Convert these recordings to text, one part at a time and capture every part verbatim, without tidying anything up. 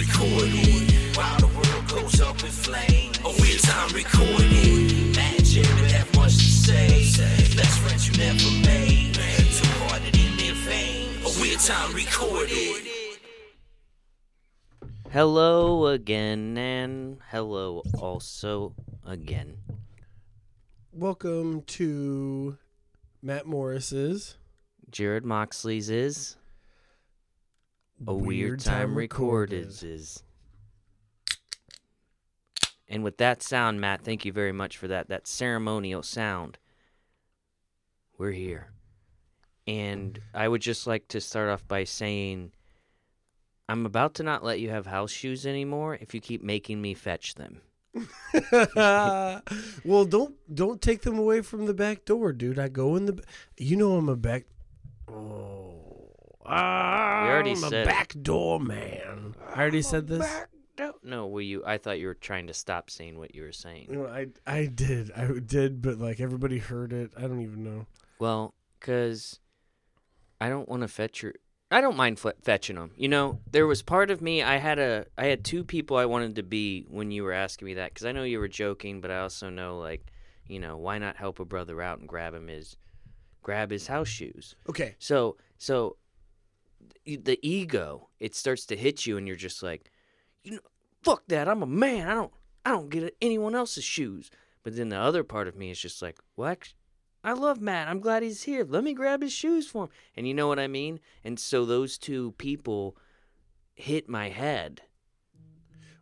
recorded. While the world goes up in flames. A weird time recorded. Matt and Jared have much to say. Best friends you never made. Too hard and in their veins. A weird time recorded. Hello again, and hello also again. Welcome to Matt Morris's, Jared Moxley's is A Weird, Weird Time, Time Recorded is. And with that sound, Matt, thank you very much for that, that ceremonial sound. We're here. And I would just like to start off by saying, I'm about to not let you have house shoes anymore if you keep making me fetch them. Well, don't don't take them away from the back door, dude. I go in the... You know I'm a back... Oh. Ah, we already I'm said a back door man. I already I'm said this? Back... No, were you, I thought you were trying to stop saying what you were saying. No, I, I did. I did, but like everybody heard it. I don't even know. Well, because I don't want to fetch your... I don't mind f- fetching them. You know, there was part of me, I had a, I had two people I wanted to be when you were asking me that, because I know you were joking, but I also know, like, you know, why not help a brother out and grab him his, grab his house shoes? Okay. So, so the ego, it starts to hit you, and you're just like, you know, fuck that, I'm a man, I don't, I don't get anyone else's shoes. But then the other part of me is just like, what? I love Matt. I'm glad he's here. Let me grab his shoes for him. And you know what I mean? And so those two people hit my head.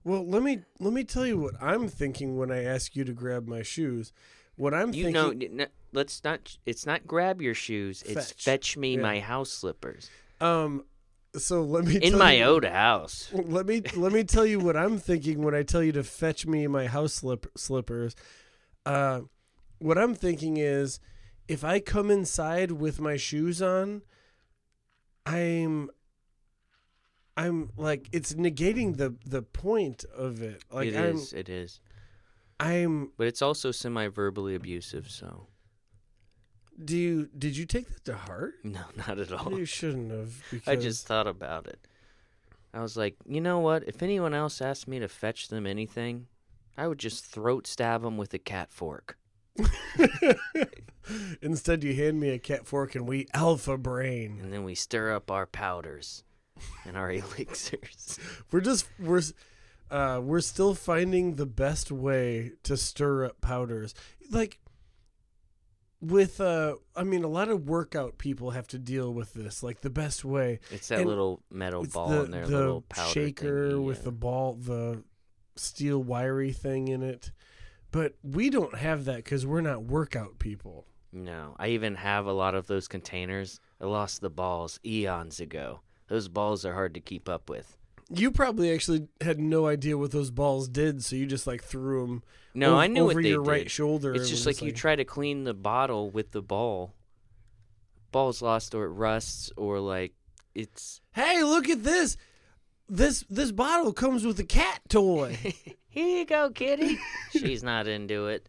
Well, let me let me tell you what I'm thinking when I ask you to grab my shoes. What I'm you thinking... know, let's not... It's not grab your shoes. Fetch. It's fetch me yeah. my house slippers. Um, so let me... In tell my you, old house. Let me let me tell you what I'm thinking when I tell you to fetch me my house slip, slippers. Uh. What I'm thinking is, if I come inside with my shoes on, I'm, I'm like, it's negating the, the point of it. Like, it is, I'm, it is. I'm. But it's also semi-verbally abusive, so. Do you, did you take that to heart? No, not at all. You shouldn't have. Because... I just thought about it. I was like, you know what? If anyone else asked me to fetch them anything, I would just throat stab them with a cat fork. Instead, you hand me a cat fork and we alpha brain, and then we stir up our powders and our elixirs. We're just we're uh, we're still finding the best way to stir up powders. Like with uh, I mean, a lot of workout people have to deal with this. Like the best way, it's that and little metal ball the, in their the little powder shaker thingy, with yeah. the ball, the steel wiry thing in it. But we don't have that because we're not workout people. No. I even have a lot of those containers. I lost the balls eons ago. Those balls are hard to keep up with. You probably actually had no idea what those balls did, so you just, like, threw them no, over, I knew over what they your did. Right shoulder. It's just like, it's like you try to clean the bottle with the ball. Ball's lost or it rusts or, like, it's... Hey, look at this! This this bottle comes with a cat toy. Here you go, kitty. She's not into it.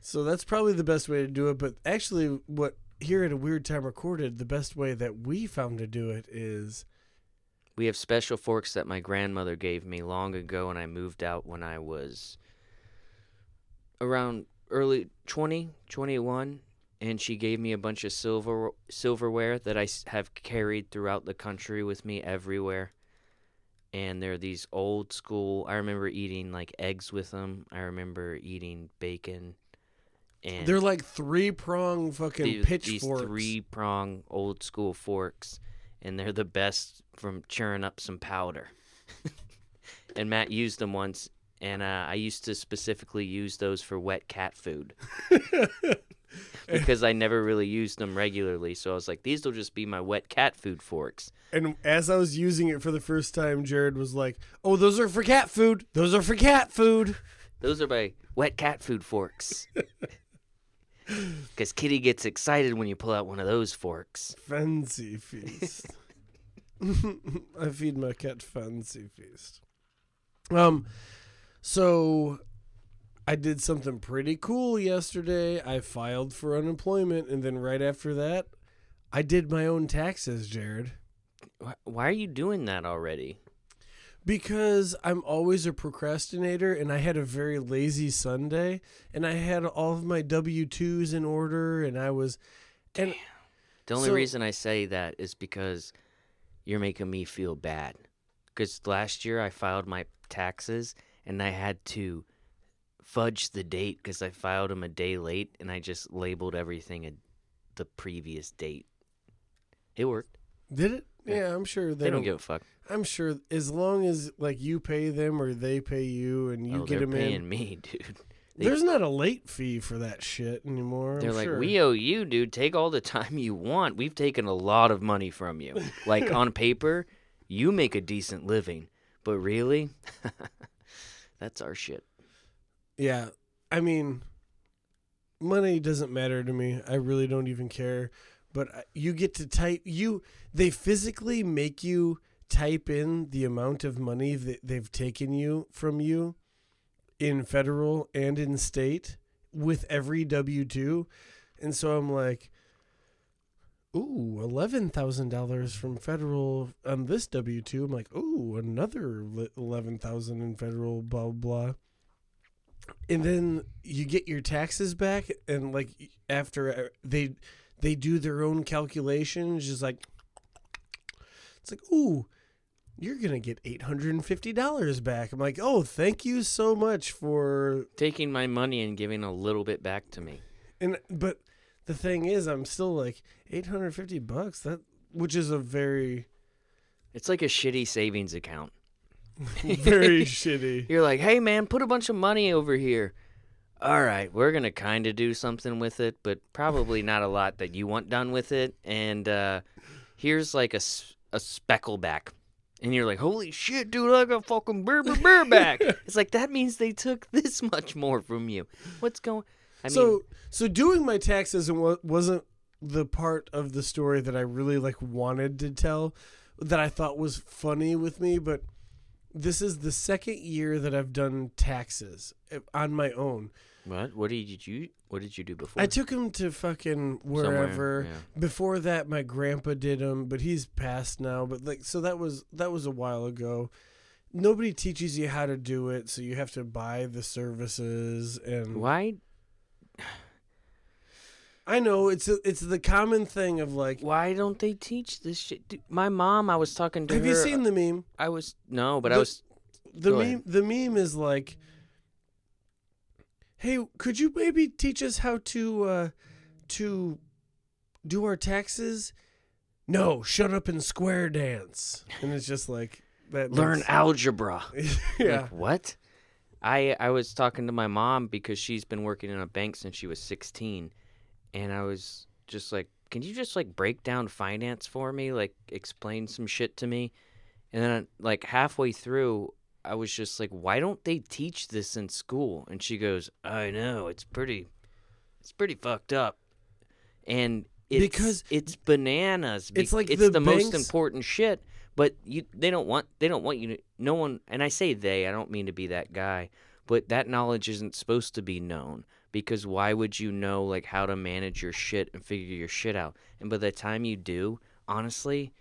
So that's probably the best way to do it. But actually, what here at A Weird Time Recorded, the best way that we found to do it is... We have special forks that my grandmother gave me long ago, and I moved out when I was around early twenty, twenty-one, and she gave me a bunch of silver silverware that I have carried throughout the country with me everywhere. And they're these old school, I remember eating, like, eggs with them. I remember eating bacon. And they're like three-prong fucking these, pitchforks. These three-prong old school forks. And they're the best from churning up some powder. And Matt used them once. And uh, I used to specifically use those for wet cat food. Because I never really used them regularly, so I was like, these will just be my wet cat food forks. And as I was using it for the first time, Jared was like, oh, those are for cat food. Those are for cat food. Those are my wet cat food forks. Because Kitty gets excited when you pull out one of those forks. Fancy Feast. I feed my cat Fancy Feast. Um, so... I did something pretty cool yesterday. I filed for unemployment, and then right after that, I did my own taxes, Jared. Why are you doing that already? Because I'm always a procrastinator, and I had a very lazy Sunday, and I had all of my W two's in order, and I was... Damn. And the only so, reason I say that is because you're making me feel bad. Because last year I filed my taxes, and I had to fudge the date because I filed them a day late, and I just labeled everything a, the previous date. It worked. Did it? Yeah, I'm sure they, they don't, don't give a fuck. I'm sure as long as like you pay them or they pay you and you oh, get them in. They're paying me, dude. They, there's not a late fee for that shit anymore. They're I'm like, sure. We owe you, dude. Take all the time you want. We've taken a lot of money from you. Like on paper, you make a decent living, but really, that's our shit. Yeah, I mean, money doesn't matter to me. I really don't even care. But you get to type, you, they physically make you type in the amount of money that they've taken you from you in federal and in state with every W two. And so I'm like, ooh, eleven thousand dollars from federal on this W two. I'm like, ooh, another eleven thousand dollars in federal, blah, blah. And then you get your taxes back. And like after they... They do their own calculations, just like, it's like, ooh, you're going to get eight hundred fifty dollars back. I'm like, oh, thank you so much for taking my money and giving a little bit back to me. And but the thing is, I'm still like, eight hundred fifty bucks, that which is a very... It's like a shitty savings account. Very shitty. You're like, hey, man, put a bunch of money over here. All right, we're going to kind of do something with it, but probably not a lot that you want done with it. And uh, here's like a, a speckle back. And you're like, holy shit, dude, I got fucking beer, beer, beer back. It's like, that means they took this much more from you. What's going on? So, mean, so doing my taxes wasn't the part of the story that I really like wanted to tell that I thought was funny with me, but this is the second year that I've done taxes on my own. What? What did you What did you do before? I took him to fucking wherever. Yeah. Before that, my grandpa did him, but he's passed now. But like, so that was that was a while ago. Nobody teaches you how to do it, so you have to buy the services and. Why? I know it's a, it's the common thing of like. Why don't they teach this shit? Dude, my mom, I was talking to. Have her, you seen the meme? I was no, but the, I was. The meme. Ahead. The meme is like. Hey, could you maybe teach us how to uh, to do our taxes? No, shut up and square dance. And it's just like that. Learn makes... algebra. Yeah. Like, what? I I was talking to my mom because she's been working in a bank since she was sixteen, and I was just like, "Can you just like break down finance for me? Like explain some shit to me." And then like halfway through, I was just like, why don't they teach this in school? And she goes, I know, it's pretty it's pretty fucked up. And it's, because it's bananas. Be- it's like it's the, the banks... most important shit, but you they don't want they don't want you to no one and I say they, I don't mean to be that guy, but that knowledge isn't supposed to be known because why would you know like how to manage your shit and figure your shit out? And by the time you do, honestly,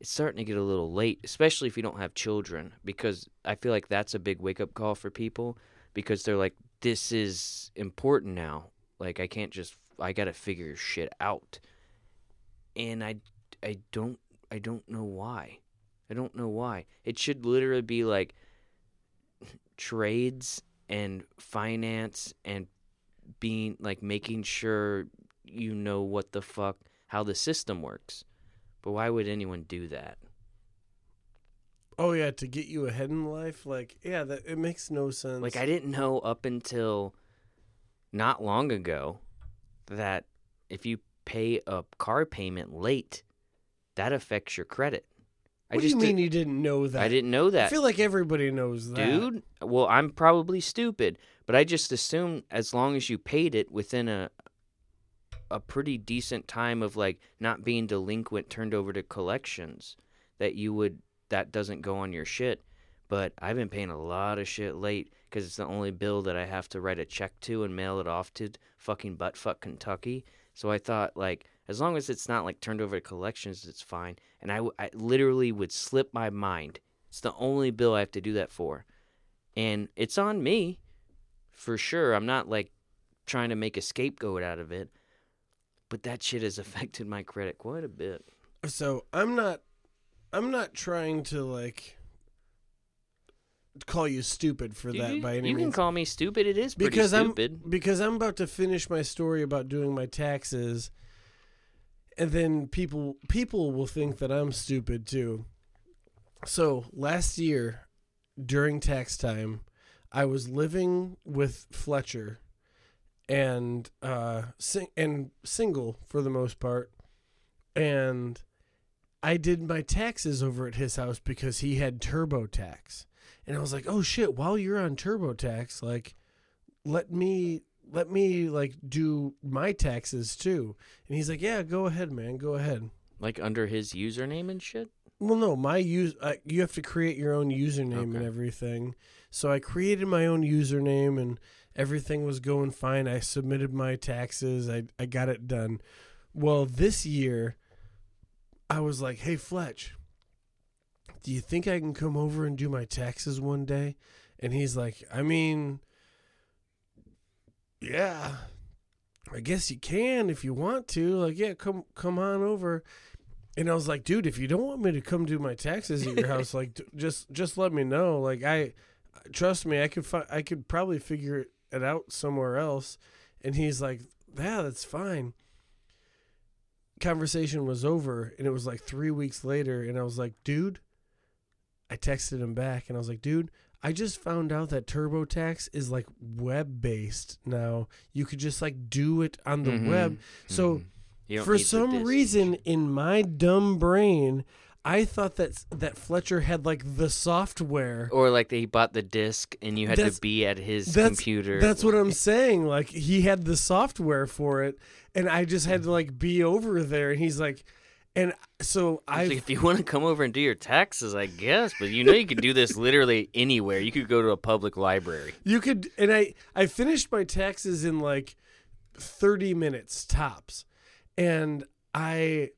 it's starting to get a little late, especially if you don't have children, because I feel like that's a big wake-up call for people because they're like, this is important now. Like, I can't just – I got to figure shit out. And I, I, don't, I don't know why. I don't know why. It should literally be like trades and finance and being – like making sure you know what the fuck – how the system works. But why would anyone do that? Oh, yeah, to get you ahead in life? Like, yeah, that it makes no sense. Like, I didn't know up until not long ago that if you pay a car payment late, that affects your credit. I what just do you mean did, you didn't know that? I didn't know that. I feel like everybody knows that. Dude, well, I'm probably stupid, but I just assumed as long as you paid it within a... a pretty decent time of like not being delinquent turned over to collections that you would, that doesn't go on your shit. But I've been paying a lot of shit late because it's the only bill that I have to write a check to and mail it off to fucking buttfuck Kentucky. So I thought like, as long as it's not like turned over to collections, it's fine. And I, I literally would slip my mind It's the only bill I have to do that for. And it's on me, for sure. I'm not, like, trying to make a scapegoat out of it. But that shit has affected my credit quite a bit. So I'm not, I'm not trying to, like, call you stupid for that you, by any means. You can means. call me stupid. It is pretty because stupid. I'm, because I'm about to finish my story about doing my taxes, and then people people will think that I'm stupid too. So last year, during tax time, I was living with Fletcher, and uh, sing and single for the most part, and I did my taxes over at his house because he had TurboTax. And I was like, oh shit, while you're on TurboTax, like, let me, let me like do my taxes too. And he's like, yeah, go ahead, man. Go ahead. Like under his username and shit? Well, no, my use, uh, you have to create your own username okay. and everything. So I created my own username and everything was going fine. I submitted my taxes. I, I got it done. Well, this year I was like, hey, Fletch, do you think I can come over and do my taxes one day? And he's like, I mean, yeah, I guess you can if you want to. Like, yeah, come come on over. And I was like, dude, if you don't want me to come do my taxes at your house, like, just just let me know. Like, I trust me, I could fi- I could probably figure it out somewhere else. And he's like, yeah, that's fine. Conversation was over, and it was like three weeks later, and I was like, dude. I texted him back and I was like, dude, I just found out that TurboTax is like web-based now. You could just like do it on the mm-hmm. web. So mm-hmm. for some reason in my dumb brain, I thought that that Fletcher had like the software. Or like he bought the disc and you had that's, to be at his that's, computer. That's what I'm saying. Like he had the software for it and I just had to like be over there and he's like, and so I. Like, if you want to come over and do your taxes, I guess, but you know you could do this literally anywhere. You could go to a public library. You could, and I, I finished my taxes in like thirty minutes tops, and I,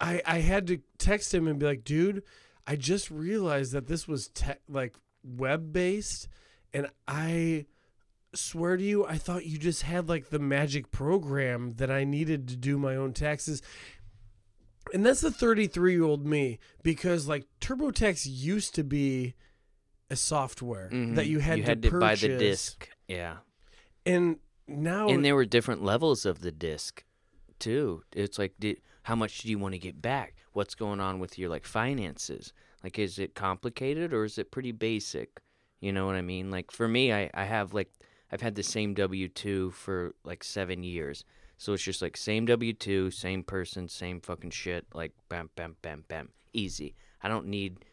I, I had to text him and be like, dude, I just realized that this was te- like web based, and I. swear to you, I thought you just had like the magic program that I needed to do my own taxes. And that's the thirty-three year old me, because like TurboTax used to be a software mm-hmm. that you had, you to, had to buy the disc. Yeah. And now, and there were different levels of the disc too. It's like, did, how much do you want to get back? What's going on with your like finances? Like, is it complicated or is it pretty basic? You know what I mean? Like for me, I, I have like, I've had the same W two for, like, seven years. So it's just, like, same W two, same person, same fucking shit. Like, bam, bam, bam, bam. Easy. I don't need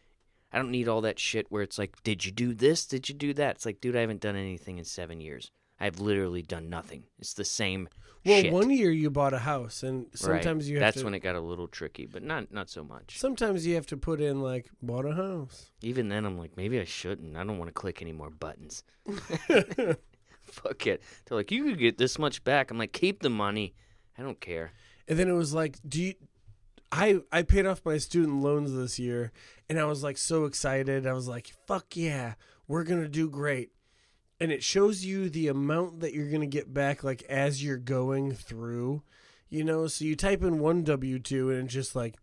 I don't need all that shit where it's like, did you do this? Did you do that? It's like, dude, I haven't done anything in seven years. I've literally done nothing. It's the same well, shit. Well, one year you bought a house, and sometimes right. you have That's to... That's when it got a little tricky, but not, not so much. Sometimes you have to put in, like, bought a house. Even then, I'm like, maybe I shouldn't. I don't want to click any more buttons. Fuck it. They're like, you could get this much back. I'm like, keep the money. I don't care. And then it was like, do you, I, I paid off my student loans this year, and I was like so excited. I was like, fuck yeah, we're going to do great. And it shows you the amount that you're going to get back like as you're going through, you know. So you type in one W two, and it's just like,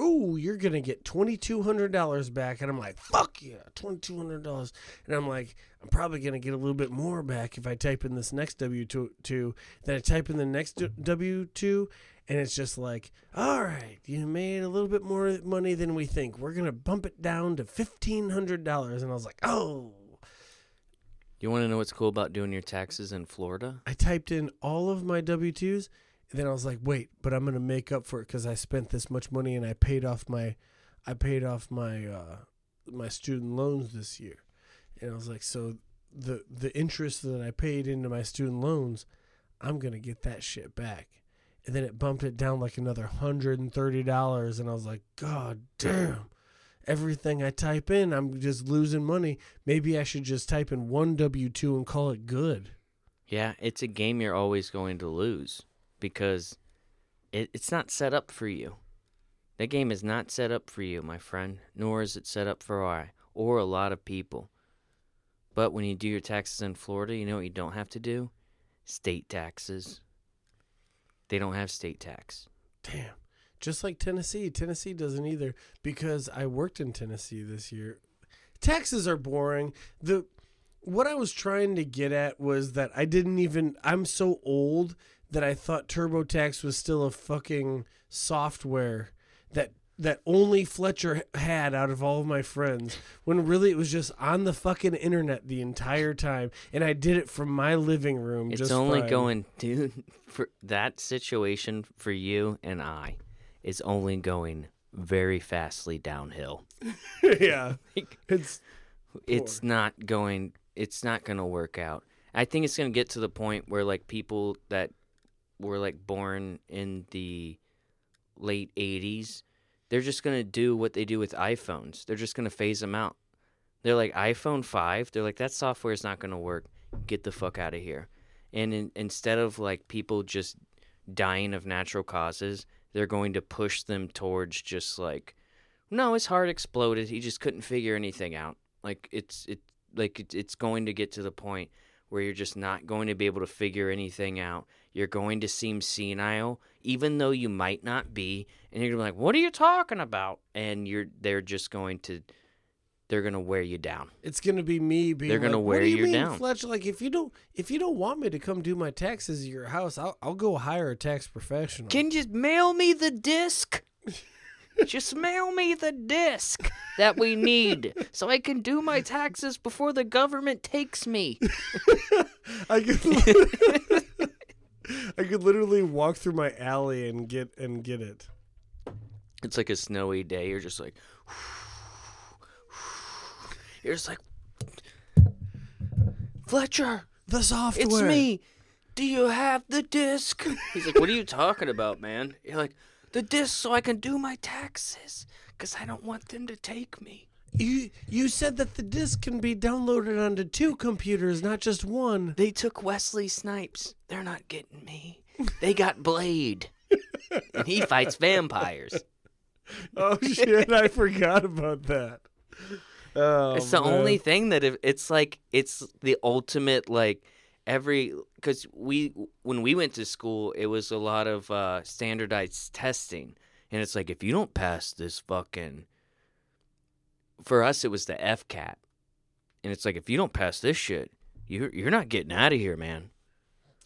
ooh, you're going to get twenty-two hundred dollars back. And I'm like, fuck yeah, twenty-two hundred dollars. And I'm like, I'm probably going to get a little bit more back if I type in this next W two. Then I type in the next W two, and it's just like, all right, you made a little bit more money than we think. We're going to bump it down to fifteen hundred dollars. And I was like, oh. You want to know what's cool about doing your taxes in Florida? I typed in all of my W twos. Then I was like, wait, but I'm going to make up for it because I spent this much money and I paid off my I paid off my uh, my student loans this year. And I was like, so the the interest that I paid into my student loans, I'm going to get that shit back. And then it bumped it down like another one hundred thirty dollars. And I was like, God damn, everything I type in, I'm just losing money. Maybe I should just type in one W two and call it good. Yeah, it's a game you're always going to lose. Because it, it's not set up for you. That game is not set up for you, my friend, nor is it set up for I, or a lot of people. But when you do your taxes in Florida, you know what you don't have to do? State taxes. They don't have state tax. Damn. Just like Tennessee. Tennessee doesn't either, because I worked in Tennessee this year. Taxes are boring. The what I was trying to get at was that I didn't even... I'm so old that I thought TurboTax was still a fucking software that that only Fletcher had out of all of my friends, when really it was just on the fucking internet the entire time, and I did it from my living room. It's just only fine. Going, dude, for that situation for you and I is only going very fastly downhill. Yeah. Like, it's it's poor. not going, it's not going to work out. I think it's going to get to the point where, like, people that were, like, born in the late eighties, they're just going to do what they do with iPhones. They're just going to phase them out. They're like, iPhone five, they're like, that software is not going to work. Get the fuck out of here. And in, instead of, like, people just dying of natural causes, they're going to push them towards just, like, no, his heart exploded. He just couldn't figure anything out. Like, it's it, like it, it's going to get to the point where you're just not going to be able to figure anything out. You're going to seem senile, even though you might not be. And you're going to be like, what are you talking about? And you're they're just going to, they're going to wear you down. It's going to be me being they're like, gonna wear what do you, you mean, down? Fletcher? Like, if you, don't, if you don't want me to come do my taxes at your house, I'll, I'll go hire a tax professional. Can you just mail me the disc? Just mail me the disc that we need so I can do my taxes before the government takes me. I could, literally, I could literally walk through my alley and get and get it. It's like a snowy day. You're just like, you're just like, Fletcher, the software. It's me. Do you have the disc? He's like, what are you talking about, man? You're like, the disc so I can do my taxes, because I don't want them to take me. You you said that the disc can be downloaded onto two computers, not just one. They took Wesley Snipes. They're not getting me. They got Blade. And he fights vampires. Oh, shit, I forgot about that. Oh, it's the man. only thing that it, it's like, it's the ultimate, like, Every, because we, when we went to school, it was a lot of uh, standardized testing. And it's like, if you don't pass this fucking, for us, it was the F C A T. And it's like, if you don't pass this shit, you're, you're not getting out of here, man.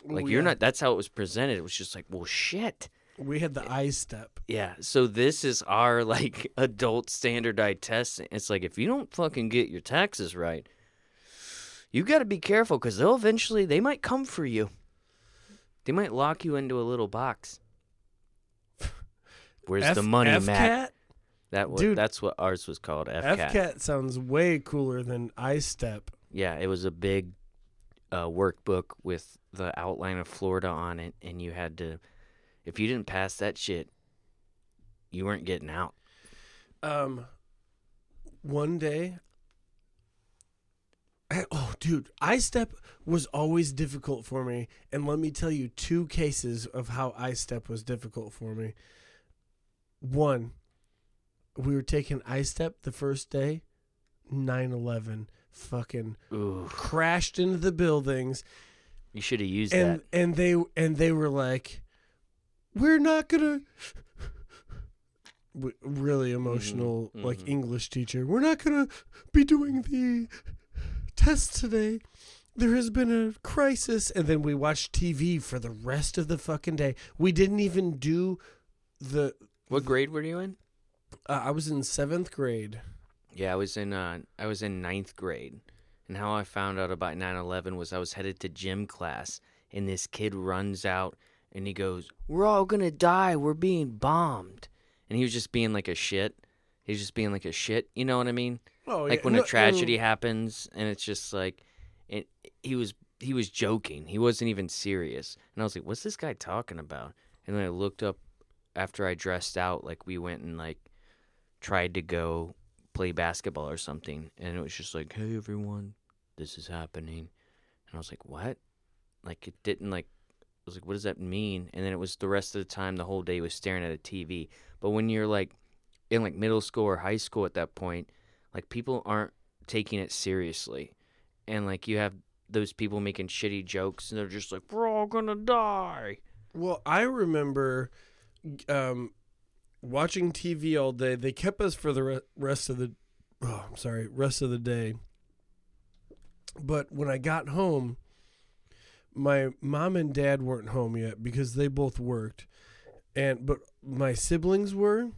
Like, Ooh, you're yeah. not, that's how it was presented. It was just like, well, shit. We had the I-Step. Yeah. So this is our, like, adult standardized testing. It's like, if you don't fucking get your taxes right, you got to be careful, because they'll eventually, they might come for you. They might lock you into a little box. Where's F- the money, F-Cat? Matt? That was, Dude, that's what ours was called, F C A T. F C A T sounds way cooler than I-Step. Yeah, it was a big uh, workbook with the outline of Florida on it, and you had to, if you didn't pass that shit, you weren't getting out. Um, one day... I, oh, dude, I-Step was always difficult for me. And let me tell you two cases of how I-Step was difficult for me. One, we were taking I-Step the first day, nine eleven fucking Ooh. crashed into the buildings. You should have used and, that. And they, and they were like, we're not going to, really emotional, mm-hmm. like mm-hmm. English teacher, we're not going to be doing the... test today. There has been a crisis. And then we watched T V for the rest of the fucking day. We didn't even do the... What grade were you in? Uh, I was in seventh grade. Yeah, I was in uh, I was in ninth grade. And how I found out about nine eleven was I was headed to gym class, and this kid runs out, and he goes, we're all gonna die. We're being bombed. And he was just being like a shit. He was just being like a shit. You know what I mean? Oh, like yeah. when no, a tragedy no. happens, and it's just like, it, he was he was joking. He wasn't even serious. And I was like, what's this guy talking about? And then I looked up after I dressed out, like we went and like tried to go play basketball or something. And it was just like, hey, everyone, this is happening. And I was like, what? Like it didn't like, I was like, what does that mean? And then it was the rest of the time, the whole day was staring at a T V. But when you're like in like middle school or high school at that point, like people aren't taking it seriously. And like you have those people making shitty jokes and they're just like, we're all gonna die. Well, I remember um, watching T V all day. They kept us for the re- rest of the, oh, I'm sorry, rest of the day. But when I got home, my mom and dad weren't home yet because they both worked. And but my siblings were.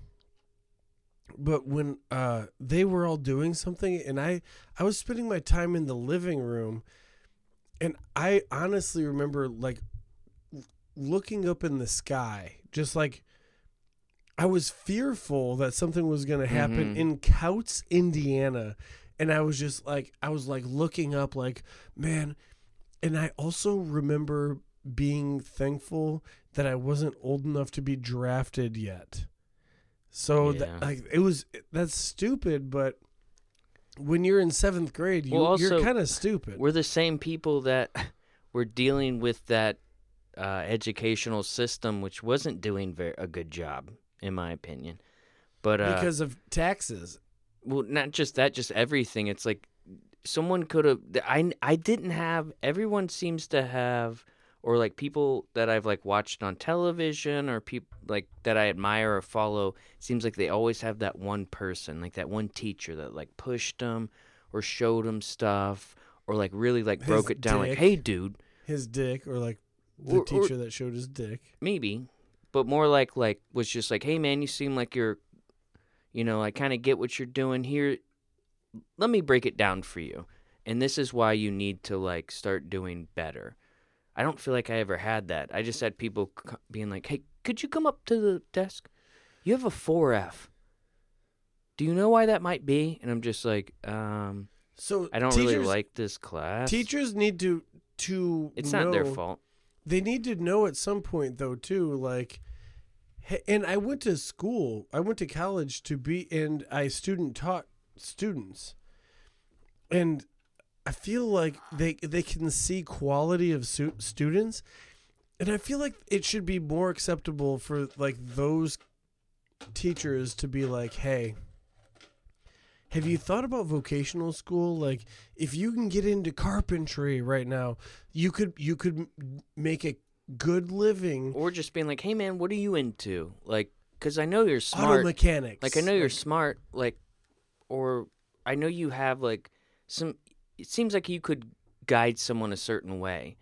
But when uh, they were all doing something, and I, I was spending my time in the living room, and I honestly remember like looking up in the sky, just like I was fearful that something was going to happen mm-hmm. in Coutts, Indiana. And I was just like, I was like looking up like, man. And I also remember being thankful that I wasn't old enough to be drafted yet. So yeah. that, like it was that's stupid, but when you're in seventh grade, you, well, also, you're kind of stupid. We're the same people that were dealing with that uh, educational system, which wasn't doing very, a good job, in my opinion. But uh, because of taxes. Well, not just that, just everything. It's like someone could have. I I didn't have. Everyone seems to have. Or like people that I've like watched on television or people like that I admire or follow, seems like they always have that one person, like that one teacher that like pushed them or showed them stuff or like really like broke his it down dick, like, hey, dude. His dick or like the or, teacher or that showed his dick. Maybe, but more like like was just like, hey, man, you seem like you're, you know, I kind of get what you're doing here. Let me break it down for you. And this is why you need to like start doing better. I don't feel like I ever had that. I just had people being like, hey, could you come up to the desk? You have a four F. Do you know why that might be? And I'm just like, um, so I don't teachers, really like this class. Teachers need to, to It's know, not their fault. They need to know at some point, though, too. Like, and I went to school. I went to college to be, and I student taught students. And I feel like they they can see quality of su- students, and I feel like it should be more acceptable for like those teachers to be like, hey, have you thought about vocational school? Like, if you can get into carpentry right now, you could you could make a good living. Or just being like, hey, man, what are you into? Like, because I know you're smart. Auto mechanics. Like, I know you're like, smart. Like, or I know you have like some. It seems like you could guide someone a certain way.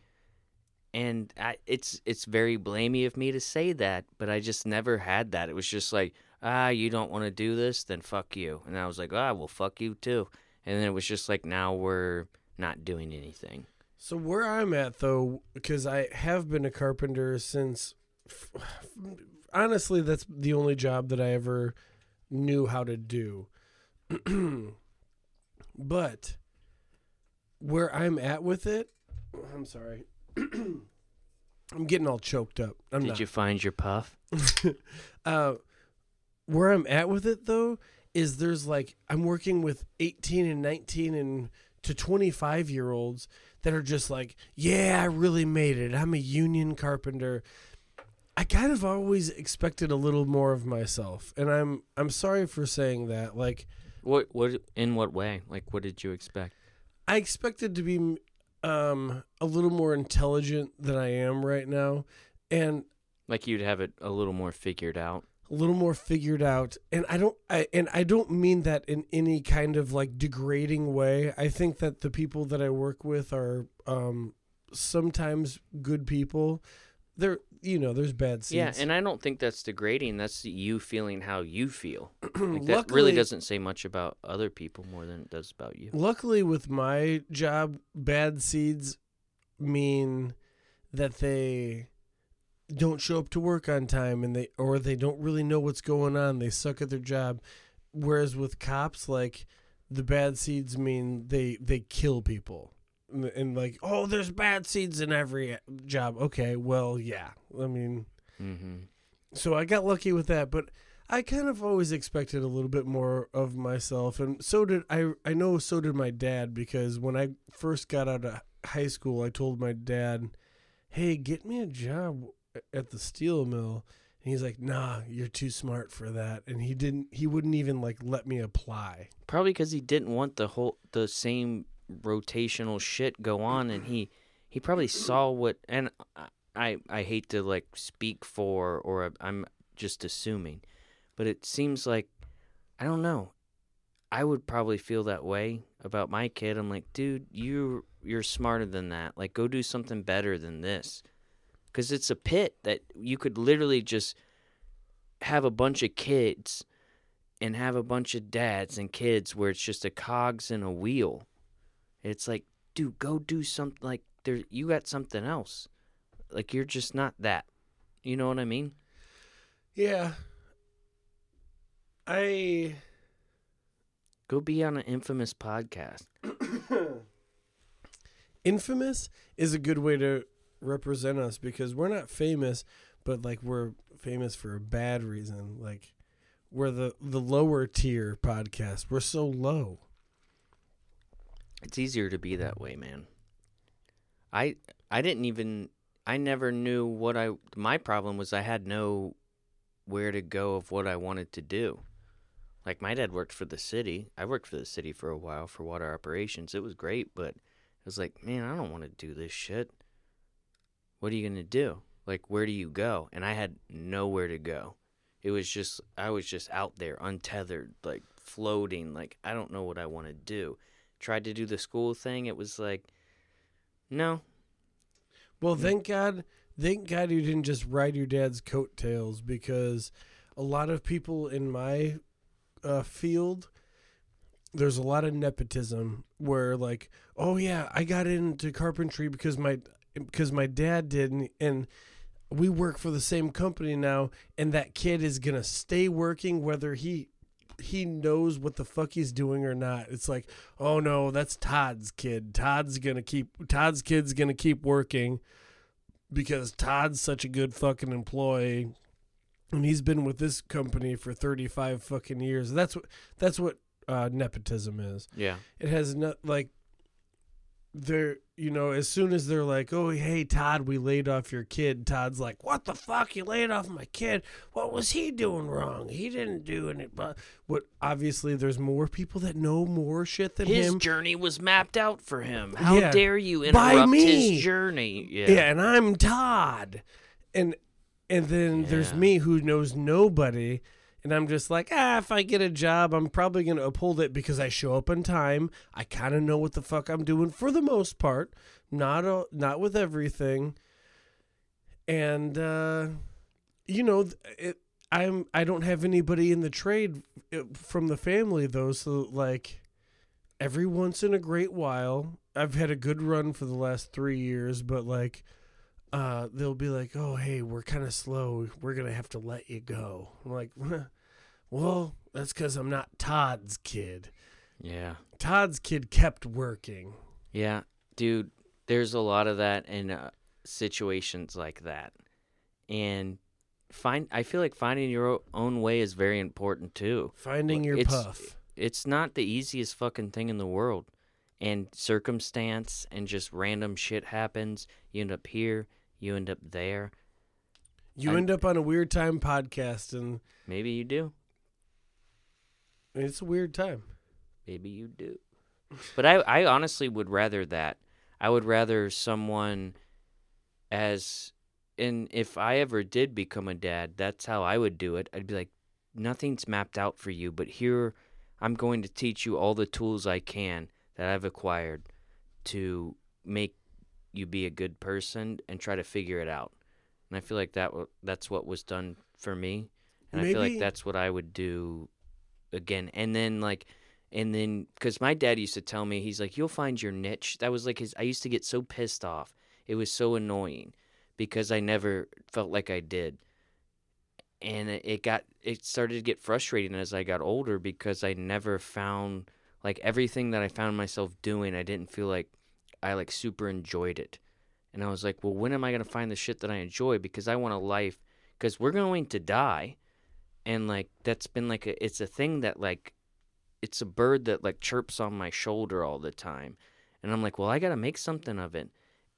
And I, it's it's very blamey of me to say that, but I just never had that. It was just like, ah, you don't want to do this? Then fuck you. And I was like, ah, well, fuck you too. And then it was just like, now we're not doing anything. So where I'm at, though, because I have been a carpenter since... Honestly, that's the only job that I ever knew how to do. But... Where I'm at with it, I'm sorry. I'm getting all choked up. I'm Did not. you find your puff? uh, where I'm at with it, though, is there's like, I'm working with eighteen and nineteen and to twenty-five-year-olds that are just like, yeah, I really made it. I'm a union carpenter. I kind of always expected a little more of myself, and I'm I'm sorry for saying that. Like, what what in what way? Like, what did you expect? I expected to be um, a little more intelligent than I am right now, and like you'd have it a little more figured out, a little more figured out. And I don't, I and I don't mean that in any kind of like degrading way. I think that the people that I work with are um, sometimes good people. There, you know, there's bad seeds. Yeah, and I don't think that's degrading. That's you feeling how you feel. Like that luckily, really doesn't say much about other people more than it does about you. Luckily, with my job, bad seeds mean that they don't show up to work on time, and they or they don't really know what's going on. They suck at their job. Whereas with cops, like the bad seeds mean they they kill people. And like, oh, there's bad seeds in every job. Okay, well, yeah. I mean, mm-hmm. So I got lucky with that, but I kind of always expected a little bit more of myself, and so did I. I know, so did my dad, because when I first got out of high school, I told my dad, "Hey, get me a job at the steel mill," And he's like, nah, you're too smart for that. And he didn't, he wouldn't even like let me apply. Probably because he didn't want the whole, the same rotational shit go on. And he, he probably saw what, and I, I hate to like speak for, or I'm just assuming, but it seems like, I don't know. I would probably feel that way about my kid. I'm like, dude, you, you're smarter than that. Like, go do something better than this. Because it's a pit that you could literally just have a bunch of kids and have a bunch of dads and kids where it's just a cogs and a wheel. It's like, dude, go do something. Like, there, you got something else. Like, you're just not that. You know what I mean? Yeah. I... Go be on an Infamous podcast. Infamous is a good way to represent us because we're not famous, but like we're famous for a bad reason. Like we're the, the lower tier podcast. We're so low. It's easier to be that way, man. I I didn't even, I never knew what I, my problem was I had no where to go of what I wanted to do. Like, my dad worked for the city. I worked for the city for a while for water operations. It was great, but it was like, man, I don't want to do this shit. What are you going to do? Like, where do you go? And I had nowhere to go. It was just, I was just out there, untethered, like, floating. Like, I don't know what I want to do. Tried to do the school thing. It was like, no. Well, thank God, thank God you didn't just ride your dad's coattails, because a lot of people in my... Uh, field, there's a lot of nepotism where like, oh yeah, I got into carpentry because my because my dad did, and, and we work for the same company now, and that kid is gonna stay working whether he he knows what the fuck he's doing or not. It's like, oh no, that's Todd's kid. Todd's gonna keep Todd's kid's gonna keep working because Todd's such a good fucking employee. And he's been with this company for thirty-five fucking years. That's what that's what uh, nepotism is. Yeah, it has not like they're you know as soon as they're like, oh hey Todd, we laid off your kid. Todd's like, what the fuck? You laid off my kid? What was he doing wrong? He didn't do any. But what? Obviously, there's more people that know more shit than his him. His journey was mapped out for him. How yeah. dare you interrupt By me. his journey? Yeah. yeah, and I'm Todd, and. And then yeah. there's me who knows nobody, and I'm just like, ah, if I get a job, I'm probably going to uphold it because I show up on time. I kind of know what the fuck I'm doing for the most part, not a, not with everything. And, uh, you know, it, I'm, I don't have anybody in the trade from the family, though, so, like, every once in a great while, I've had a good run for the last three years, but, like... Uh, they'll be like, oh, hey, we're kind of slow. We're going to have to let you go. I'm like, well, that's because I'm not Todd's kid. Yeah. Todd's kid kept working. Yeah, dude, there's a lot of that in uh, situations like that. And find I feel like finding your own way is very important, too. Finding your it's, puff. It's not the easiest fucking thing in the world. And circumstance and just random shit happens. You end up here. You end up there. You I, end up on a Weird Time podcast. And maybe you do. It's a weird time. Maybe you do. But I, I honestly would rather that. I would rather someone as... And if I ever did become a dad, that's how I would do it. I'd be like, nothing's mapped out for you, but here I'm going to teach you all the tools I can that I've acquired to make you be a good person and try to figure it out. And I feel like that w- that's what was done for me. And Maybe. I feel like that's what I would do again. And then like, and then, cause my dad used to tell me, he's like, you'll find your niche. That was like his, I used to get so pissed off. It was so annoying because I never felt like I did. And it got, it started to get frustrating as I got older because I never found Like, everything that I found myself doing, I didn't feel like I, like, super enjoyed it. And I was like, well, when am I going to find the shit that I enjoy? Because I want a life, because we're going to die. And, like, that's been, like, a, it's a thing that, like, it's a bird that, like, chirps on my shoulder all the time. And I'm like, well, I got to make something of it.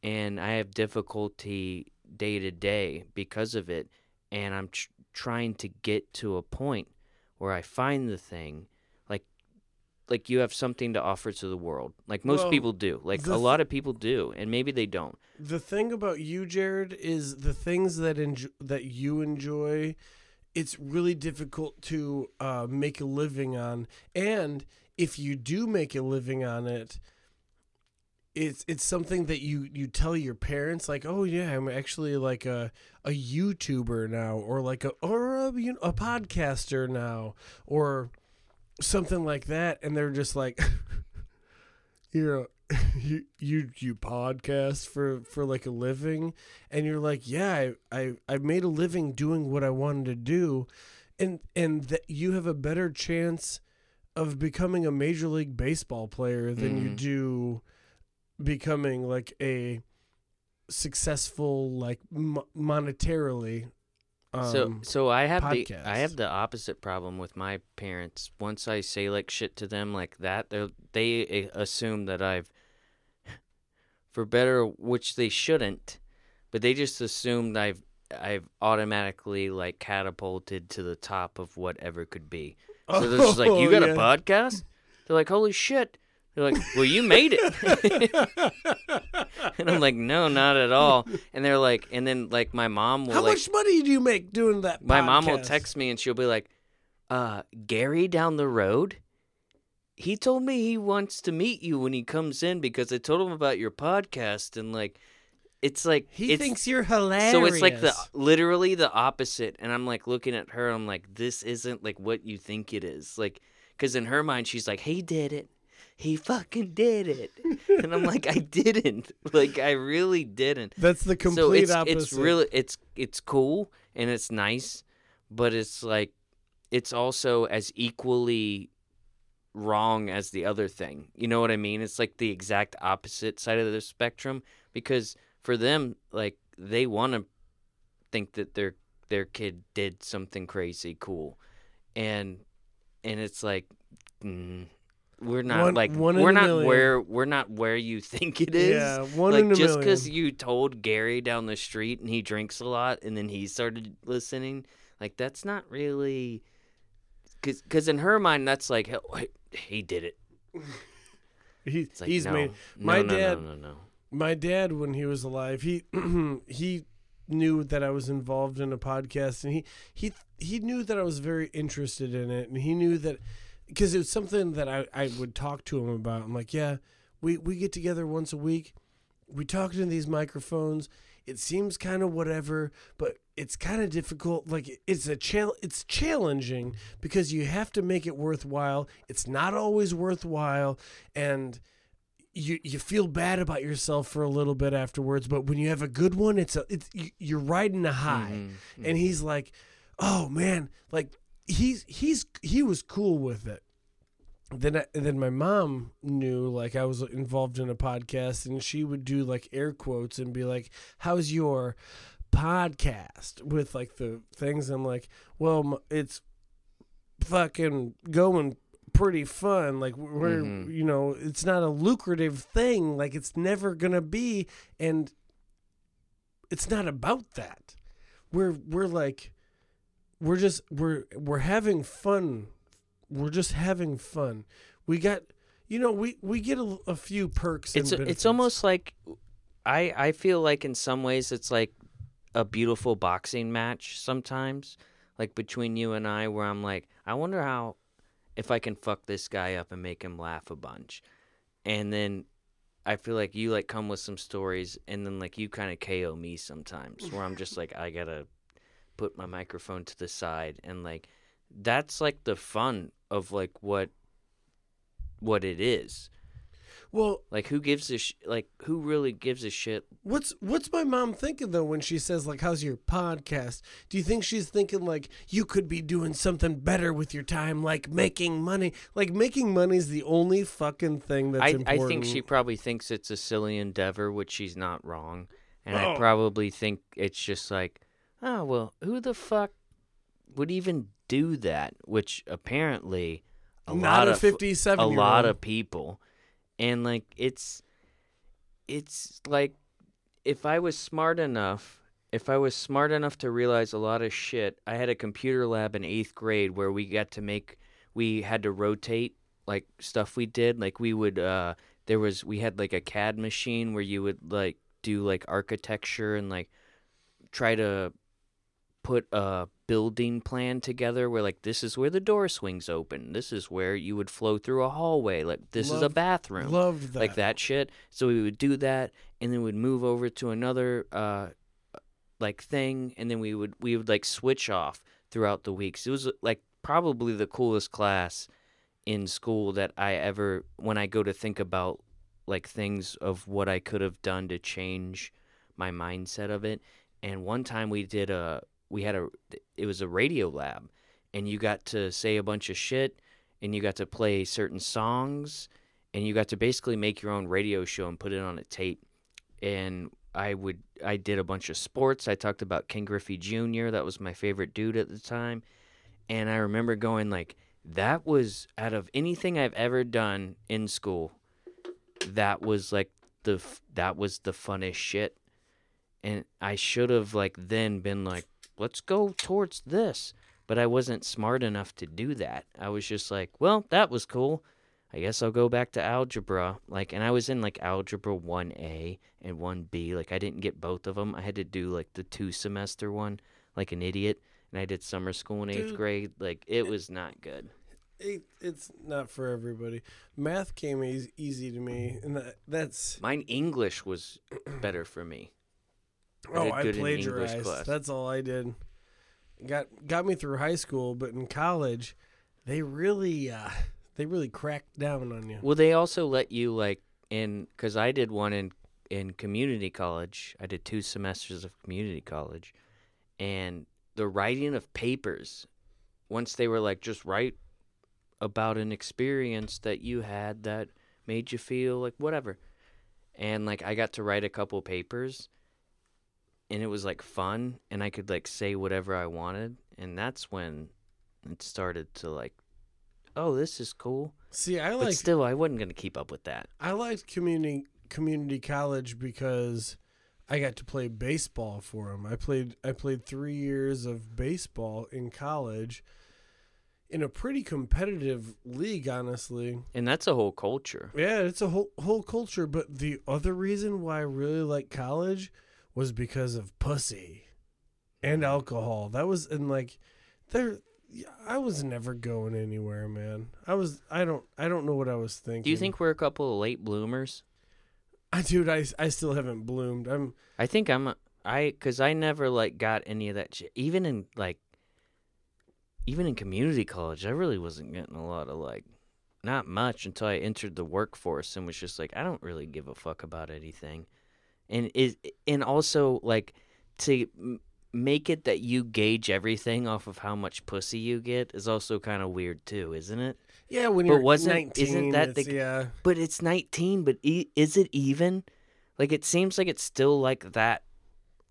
And I have difficulty day to day because of it. and I'm tr- trying to get to a point where I find the thing. Like, like you have something to offer to the world. Like most well, people do. Like a lot of people do, and maybe they don't. The thing about you, Jared, is the things that enjo- that you enjoy, it's really difficult to uh, make a living on. And if you do make a living on it, it's it's something that you, you tell your parents, like, oh, yeah, I'm actually like a a YouTuber now, or like a or a, you know, a podcaster now, or something like that. And they're just like, you know, you you you podcast for, for like a living, and you're like, yeah, I, I I made a living doing what I wanted to do, and and that you have a better chance of becoming a Major League Baseball player than mm. you do becoming like a successful, like mo- monetarily. Um, so so I have podcast. the I have the opposite problem with my parents. Once I say like shit to them like that, they they assume that I've, for better, which they shouldn't, but they just assumed I've I've automatically like catapulted to the top of whatever could be. So they're just like, you got yeah. a podcast? They're like, holy shit. They're like, well, you made it. And I'm like, no, not at all. And they're like, and then like my mom will How like, much money do you make doing that My podcast? Mom will text me and she'll be like, uh, Gary down the road, he told me he wants to meet you when he comes in because I told him about your podcast. And like, it's like. He it's, thinks you're hilarious. So it's like the literally the opposite. And I'm like looking at her. I'm like, this isn't like what you think it is. Like, because in her mind, she's like, he did it. He fucking did it. And I'm like, I didn't. Like, I really didn't. That's the complete so it's, opposite. It's really, it's, it's cool and it's nice, but it's like, it's also as equally wrong as the other thing. You know what I mean? It's like the exact opposite side of the spectrum, because for them, like, they want to think that their, their kid did something crazy cool. And, and it's like, mm, We're not one, like one we're not million. where we're not where you think it is. Yeah, one like in a just because you told Gary down the street and he drinks a lot and then he started listening, like that's not really, because because in her mind that's like he, he did it. he, like, he's no, made no, my no, dad. No, no, no. My dad, when he was alive, he he knew that I was involved in a podcast, and he he he knew that I was very interested in it, and he knew that. Because it was something that I, I would talk to him about. I'm like, yeah, we, we get together once a week. We talk into these microphones. It seems kind of whatever, but it's kind of difficult. Like, it's a chal- it's challenging because you have to make it worthwhile. It's not always worthwhile. And you you feel bad about yourself for a little bit afterwards. But when you have a good one, it's a, it's you're riding a high. Mm-hmm. And he's like, oh, man, like, He's he's he was cool with it. Then I, then my mom knew like I was involved in a podcast, and she would do like air quotes and be like, "How's your podcast?" with like the things. I'm like, "Well, it's fucking going pretty fun. Like we're mm-hmm. you know, it's not a lucrative thing. Like it's never gonna be, and it's not about that. We're we're like." We're just we're we're having fun. We're just having fun. We got, you know, we, we get a, a few perks. It's and a, it's almost like, I I feel like in some ways it's like a beautiful boxing match sometimes, like between you and I, where I'm like, I wonder how, if I can fuck this guy up and make him laugh a bunch, and then I feel like you like come with some stories, and then like you kind of K O me sometimes, where I'm just like I gotta. Put my microphone to the side, and like that's like the fun of like what what it is. Well, like who gives a sh- like who really gives a shit? What's what's my mom thinking though when she says like how's your podcast? Do you think she's thinking like you could be doing something better with your time, like making money? Like making money's the only fucking thing that's I, important. I think she probably thinks it's a silly endeavor, which she's not wrong, and oh. I probably think it's just like. Oh, well, who the fuck would even do that? Which apparently a Not lot a fifty-seven of a lot of people. And like it's it's like if I was smart enough If I was smart enough to realize a lot of shit, I had a computer lab in eighth grade where we got to make, we had to rotate like stuff we did. Like we would, uh, there was, we had like a C A D machine where you would like do like architecture and like try to put a building plan together where like, this is where the door swings open. This is where you would flow through a hallway. Like this loved, is a bathroom. Loved that. Like that shit. So we would do that and then we'd move over to another, uh, like thing, and then we would we would like switch off throughout the weeks. It was like probably the coolest class in school that I ever, when I go to think about like things of what I could have done to change my mindset of it. And one time we did a we had a it was a radio lab, and you got to say a bunch of shit, and you got to play certain songs, and you got to basically make your own radio show and put it on a tape. And I would I did a bunch of sports. I talked about Ken Griffey Junior That was my favorite dude at the time. And I remember going like, that was, out of anything I've ever done in school, that was like the that was the funnest shit. And I should have like then been like, let's go towards this. But I wasn't smart enough to do that. I was just like, well, that was cool. I guess I'll go back to algebra, like, and I was in, like, algebra one A and one B, like, I didn't get both of them, I had to do, like, the two-semester one, like an idiot, and I did summer school in Dude, eighth grade, like, it, it was not good. It, it's not for everybody. Math came easy, easy to me, and that, that's... Mine English was better for me. I oh, I plagiarized, that's all I did. Got, got me through high school, but in college, they really, uh... They really cracked down on you. Well, they also let you, like, in, because I did one in in community college. I did two semesters of community college. And the writing of papers, once they were like, just write about an experience that you had that made you feel like whatever. And, like, I got to write a couple papers, and it was, like, fun, and I could, like, say whatever I wanted. And that's when it started to, like, oh, this is cool. See, I like. But still, I wasn't going to keep up with that. I liked community community college because I got to play baseball for them. I played I played three years of baseball in college, in a pretty competitive league, honestly. And that's a whole culture. Yeah, it's a whole whole culture. But the other reason why I really liked college was because of pussy and alcohol. That was in like there. I was never going anywhere, man. I was. I don't. I don't know what I was thinking. Do you think we're a couple of late bloomers? I, dude, I, I still haven't bloomed. I'm. I think I'm. A, I because I never like got any of that shit. Even in like. Even in community college, I really wasn't getting a lot of like, not much until I entered the workforce and was just like, I don't really give a fuck about anything, and is and also like to. Make it that you gauge everything off of how much pussy you get is also kind of weird too, isn't it? Yeah, when you're nineteen, isn't that the, yeah. But it's nineteen, but e- is it even? Like, it seems like it's still like that,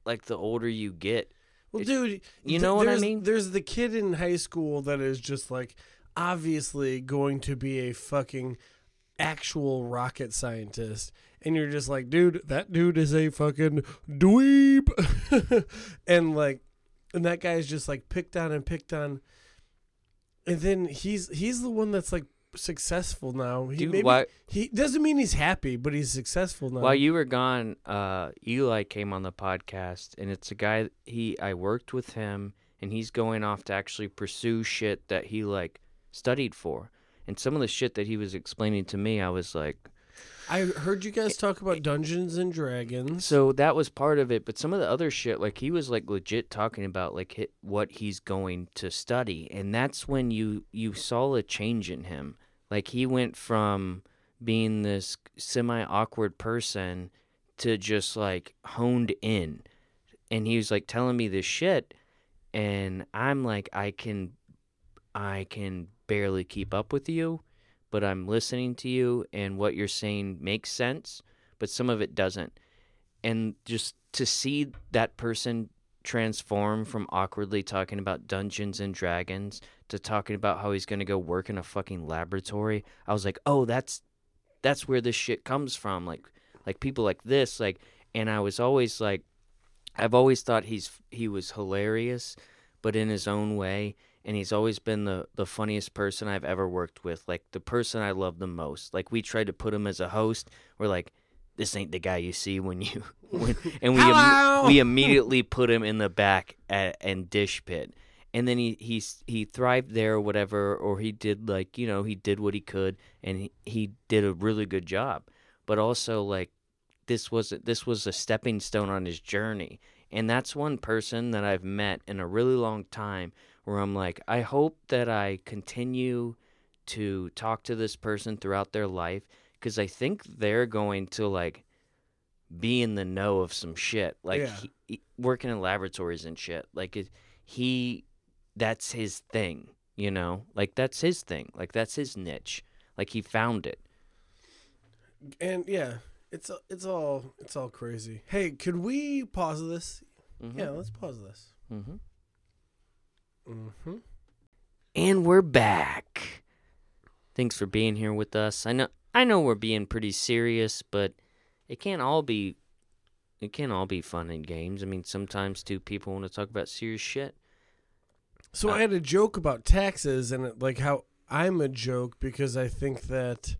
like the older you get. Well, it, dude, you know th- what I mean? There's the kid in high school that is just like obviously going to be a fucking actual rocket scientist. And you're just like, dude, that dude is a fucking dweeb. And like, and that guy's just like picked on and picked on. And then he's he's the one that's like successful now. He dude, maybe, why, he doesn't mean he's happy, but he's successful now. While you were gone, uh, Eli came on the podcast, and it's a guy he I worked with him, and he's going off to actually pursue shit that he like studied for. And some of the shit that he was explaining to me, I was like, I heard you guys talk about Dungeons and Dragons. So that was part of it, but some of the other shit, like he was like legit talking about like what he's going to study, and that's when you you saw a change in him. Like he went from being this semi-awkward person to just like honed in, and he was like telling me this shit, and I'm like, I can, I can barely keep up with you. But I'm listening to you, and what you're saying makes sense, but some of it doesn't. And just to see that person transform from awkwardly talking about Dungeons and Dragons to talking about how he's going to go work in a fucking laboratory, I was like, oh, that's that's where this shit comes from. Like, like people like this, like, and I was always like, I've always thought he's he was hilarious, but in his own way, and he's always been the, the funniest person I've ever worked with, like the person I love the most. Like, we tried to put him as a host. We're like, this ain't the guy you see when you when, and we im- we immediately put him in the back at, and dish pit. And then he, he he thrived there or whatever, or he did, like, you know, he did what he could, and he, he did a really good job. But also, like, this was this was a stepping stone on his journey. And that's one person that I've met in a really long time where I'm like, I hope that I continue to talk to this person throughout their life, because I think they're going to, like, be in the know of some shit. Like, yeah. he, he, working in laboratories and shit. Like, it, he... that's his thing, you know? Like, that's his thing. Like, that's his niche. Like, he found it. And, yeah, it's it's all it's all crazy. Hey, could we pause this? Mm-hmm. Yeah, let's pause this. Mm-hmm. Mm-hmm. And we're back. Thanks for being here with us. I know I know we're being pretty serious, but it can't all be it can't all be fun and games. I mean, sometimes, too, people want to talk about serious shit. So uh, I had a joke about taxes and it, like how I'm a joke because I think that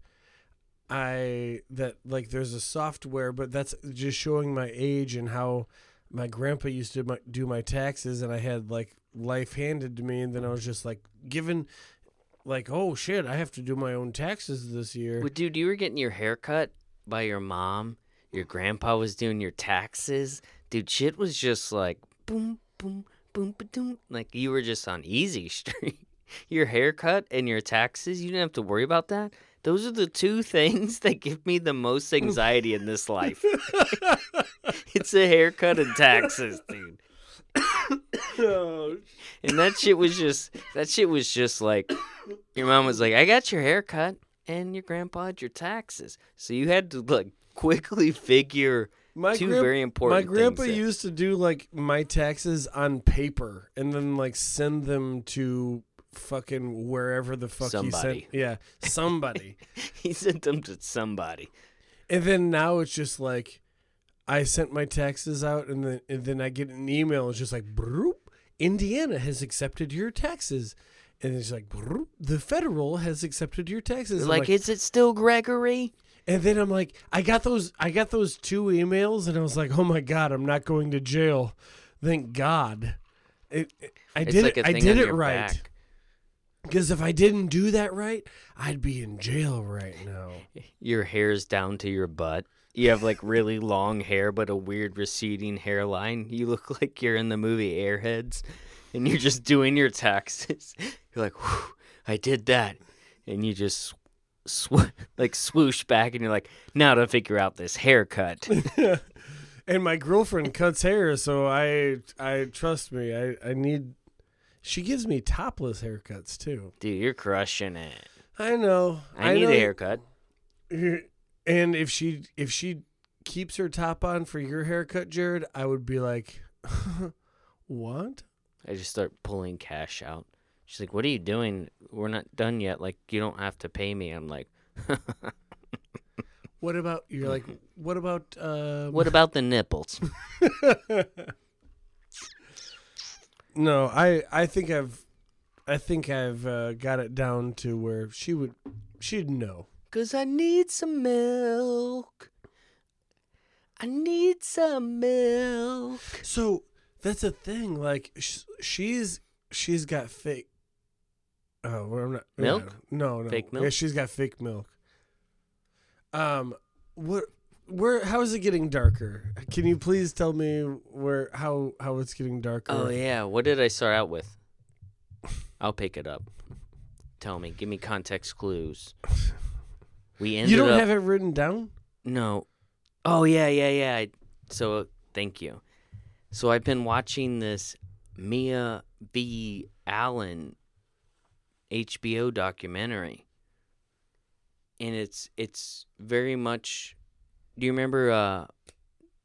I that like there's a software, but that's just showing my age and how my grandpa used to my, do my taxes, and I had like life handed to me, and then I was just like given like, oh shit, I have to do my own taxes this year. But dude, you were getting your hair cut by your mom. Your grandpa was doing your taxes. Dude, shit was just like boom, boom. Boom, ba-doom. Like, you were just on easy street. Your haircut and your taxes, you didn't have to worry about that. Those are the two things that give me the most anxiety in this life. It's a haircut and taxes, dude. Oh. And that shit was just, that shit was just like, your mom was like, I got your haircut and your grandpa had your taxes. So you had to, like, quickly figure My Two gran- very important things. My grandpa things used to do, like, my taxes on paper and then, like, send them to fucking wherever the fuck somebody. he sent. Yeah, somebody. He sent them to somebody. And then now it's just, like, I sent my taxes out, and then and then I get an email. It's just like, Indiana has accepted your taxes. And it's like, the federal has accepted your taxes. Like, like, is it still Gregory? And then I'm like, I got those I got those two emails, and I was like, oh my God, I'm not going to jail. Thank God. It, it, I did like it, I did it right. Because if I didn't do that right, I'd be in jail right now. Your hair's down to your butt. You have, like, really long hair, but a weird receding hairline. You look like you're in the movie Airheads, and you're just doing your taxes. You're like, whew, I did that. And you just... Sw- like swoosh back, and you're like, now to figure out this haircut. And my girlfriend cuts hair, so I, I trust me. I, I need. She gives me topless haircuts too. Dude, you're crushing it. I know. I, I need know. a haircut. And if she if she keeps her top on for your haircut, Jared, I would be like, what? I just start pulling cash out. She's like, what are you doing? We're not done yet. Like, you don't have to pay me. I'm like, what about, you're like, what about, um... what about the nipples? No, I, I think I've, I think I've uh, got it down to where she would, she'd know. Cause I need some milk. I need some milk. So that's a thing. Like, sh- she's, she's got fake. Oh, well, I'm not milk. No, no, fake milk. Yeah, she's got fake milk. Um, what? Where? How is it getting darker? Can you please tell me where? How? How it's getting darker? Oh yeah. What did I start out with? I'll pick it up. Tell me. Give me context clues. We ended. You don't up... have it written down? No. Oh yeah, yeah, yeah. I... So uh, thank you. So I've been watching this Mia B. Allen H B O documentary, and it's it's very much, do you remember uh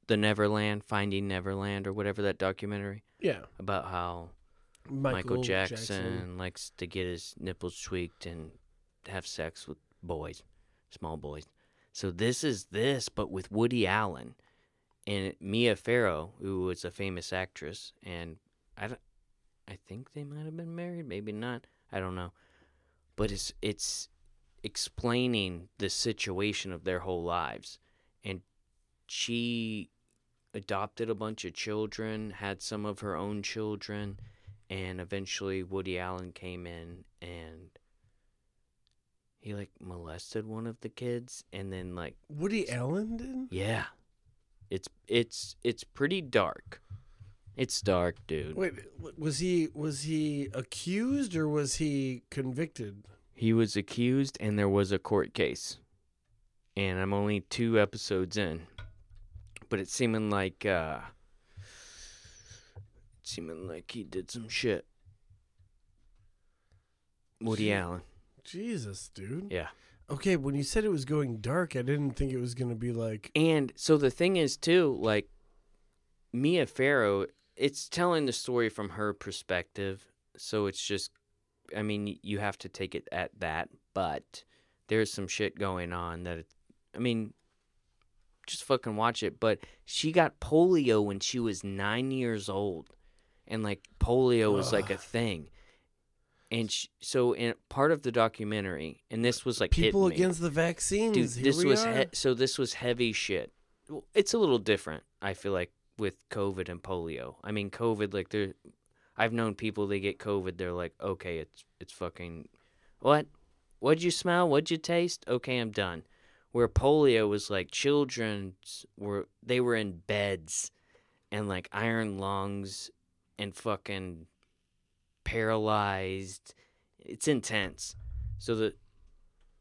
the Neverland, Finding Neverland, or whatever, that documentary? Yeah, about how Michael, Michael Jackson, Jackson likes to get his nipples tweaked and have sex with boys, small boys. So this is this, but with Woody Allen. and Mia Farrow, who was a famous actress, and I, don't, I think they might have been married, maybe not, I don't know. But it's it's explaining the situation of their whole lives. And she adopted a bunch of children, had some of her own children, and eventually Woody Allen came in and he, like, molested one of the kids, and then, like... Woody Allen did? Yeah. It's it's it's pretty dark. It's dark, dude. Wait, was he was he accused or was he convicted? He was accused, and there was a court case. And I'm only two episodes in. But it's seeming like, uh... It's seeming like he did some shit. Woody Jeez. Allen. Jesus, dude. Yeah. Okay, when you said it was going dark, I didn't think it was going to be like... And so the thing is, too, like, Mia Farrow, it's telling the story from her perspective. So it's just, I mean, you have to take it at that. But there's some shit going on that, it, I mean, just fucking watch it. But she got polio when she was nine years old. And, like, polio was, like, a thing. And she, so, in part of the documentary, and this was like people against the vaccines. Dude, Here this we was are. He, so this was heavy shit. It's a little different, I feel like, with COVID and polio. I mean, COVID, like there, I've known people they get COVID. They're like, okay, it's it's fucking, what? What'd you smell? What'd you taste? Okay, I'm done. Where polio was like children were they were in beds, and like iron lungs, and fucking. Paralyzed. It's intense. So the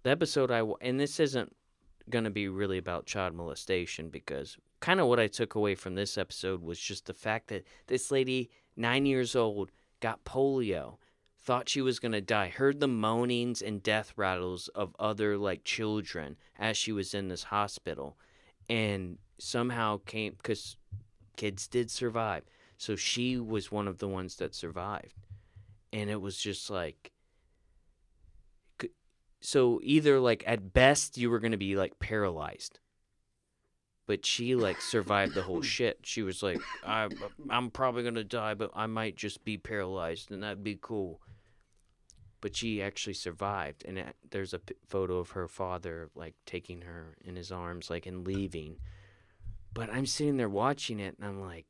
the episode I and this isn't going to be really about child molestation, because kind of what I took away from this episode was just the fact that this lady, nine years old, got polio, thought she was going to die, heard the moanings and death rattles of other like children as she was in this hospital, and somehow came, because kids did survive. So she was one of the ones that survived. And it was just like, so either like at best you were going to be like paralyzed, but she like survived the whole shit. She was like, I, I'm probably going to die, but I might just be paralyzed and that'd be cool. But she actually survived. And it, there's a p- photo of her father like taking her in his arms, like, and leaving. But I'm sitting there watching it and I'm like,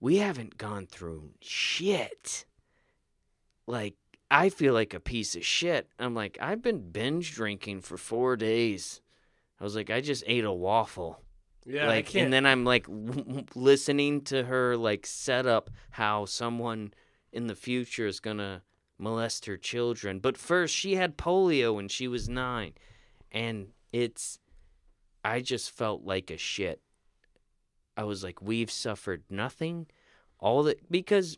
we haven't gone through shit. Like, I feel like a piece of shit. I'm like, I've been binge drinking for four days. I was like, I just ate a waffle. Yeah, like, I can't. And then I'm like w- listening to her like set up how someone in the future is gonna molest her children. But first, she had polio when she was nine, and it's, I just felt like a shit. I was like, we've suffered nothing, all that, because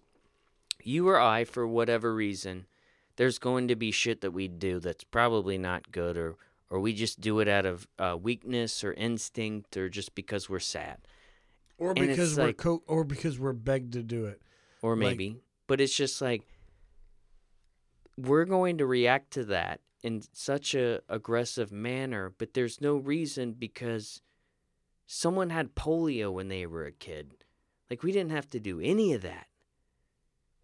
you or I, for whatever reason, there's going to be shit that we do that's probably not good, or or we just do it out of uh, weakness or instinct, or just because we're sad, or and because we're like, co- or because we're begged to do it, or maybe. Like, but it's just like we're going to react to that in such a aggressive manner, but there's no reason, because someone had polio when they were a kid. Like, we didn't have to do any of that.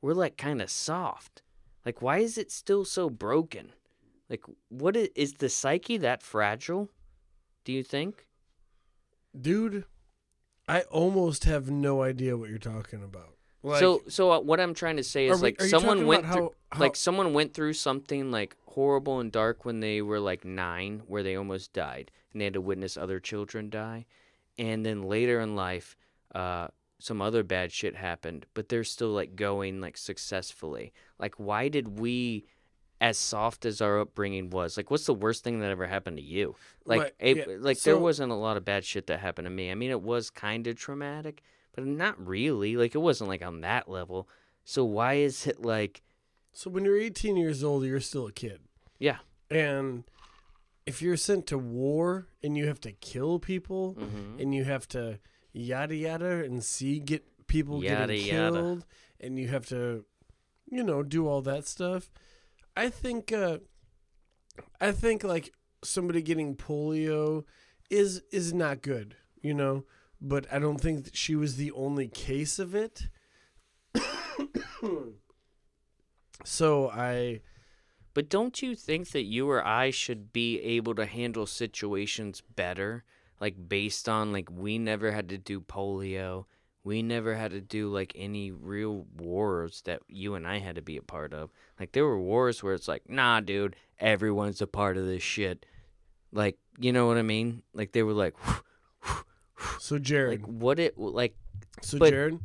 We're, like, kind of soft. Like, why is it still so broken? Like, what is, is the psyche that fragile, do you think? Dude, I almost have no idea what you're talking about. Like, so so what I'm trying to say is, we, like, someone went through, how, how... like, someone went through something, like, horrible and dark when they were, like, nine, where they almost died, and they had to witness other children die. And then later in life, uh, some other bad shit happened, but they're still, like, going, like, successfully. Like, why did we, as soft as our upbringing was, like, what's the worst thing that ever happened to you? Like, right, a, yeah. like so, there wasn't a lot of bad shit that happened to me. I mean, it was kind of traumatic, but not really. Like, it wasn't, like, on that level. So why is it, like... So when you're eighteen years old, you're still a kid. Yeah. And... if you're sent to war and you have to kill people, mm-hmm. and you have to yada yada and see get people yada, getting killed, yada. And you have to, you know, do all that stuff, I think, uh, I think like somebody getting polio is is not good. you know, but I don't think that she was the only case of it. So I... But don't you think that you or I should be able to handle situations better? Like, based on, like, we never had to do polio. We never had to do, like, any real wars that you and I had to be a part of. Like, there were wars where it's like, nah, dude, everyone's a part of this shit. Like, you know what I mean? Like, they were like... Whoosh, whoosh, whoosh. So, Jared. Like, what it... Like... So, but, Jared,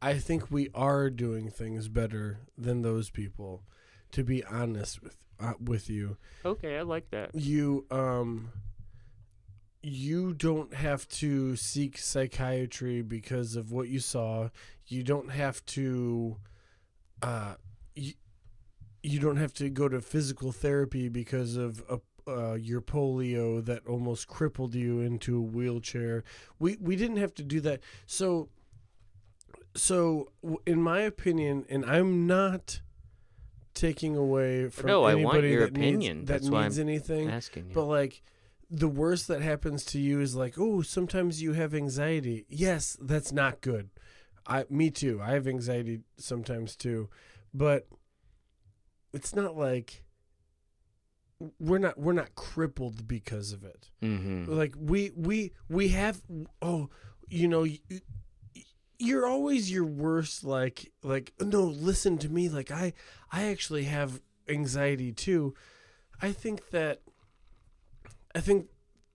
I think we are doing things better than those people, to be honest with uh, with you. Okay, I like that. You, um... You don't have to seek psychiatry because of what you saw. You don't have to, uh, you, you don't have to go to physical therapy because of uh, uh, your polio that almost crippled you into a wheelchair. We we didn't have to do that. So, so in my opinion, and I'm not taking away from no, anybody I want your that opinion. Needs, that That's needs anything. Asking you. But like. The worst that happens to you is like, oh, sometimes you have anxiety. Yes, that's not good. I, me too. I have anxiety sometimes too, but it's not like we're not we're not crippled because of it. Mm-hmm. Like we we we have. Oh, you know, you, you're always your worst. Like like no, listen to me. Like I I actually have anxiety too. I think that. I think,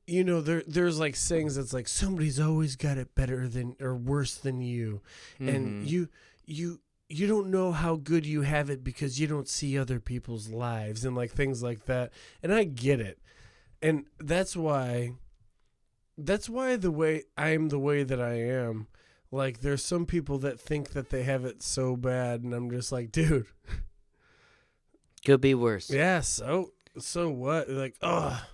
you know, there there's like sayings that's like somebody's always got it better than or worse than you, mm-hmm. and you you you don't know how good you have it because you don't see other people's lives and like things like that. And I get it, and that's why that's why the way I'm the way that I am. Like, there's some people that think that they have it so bad, and I'm just like, dude, could be worse. Yeah. So so what? Like, oh.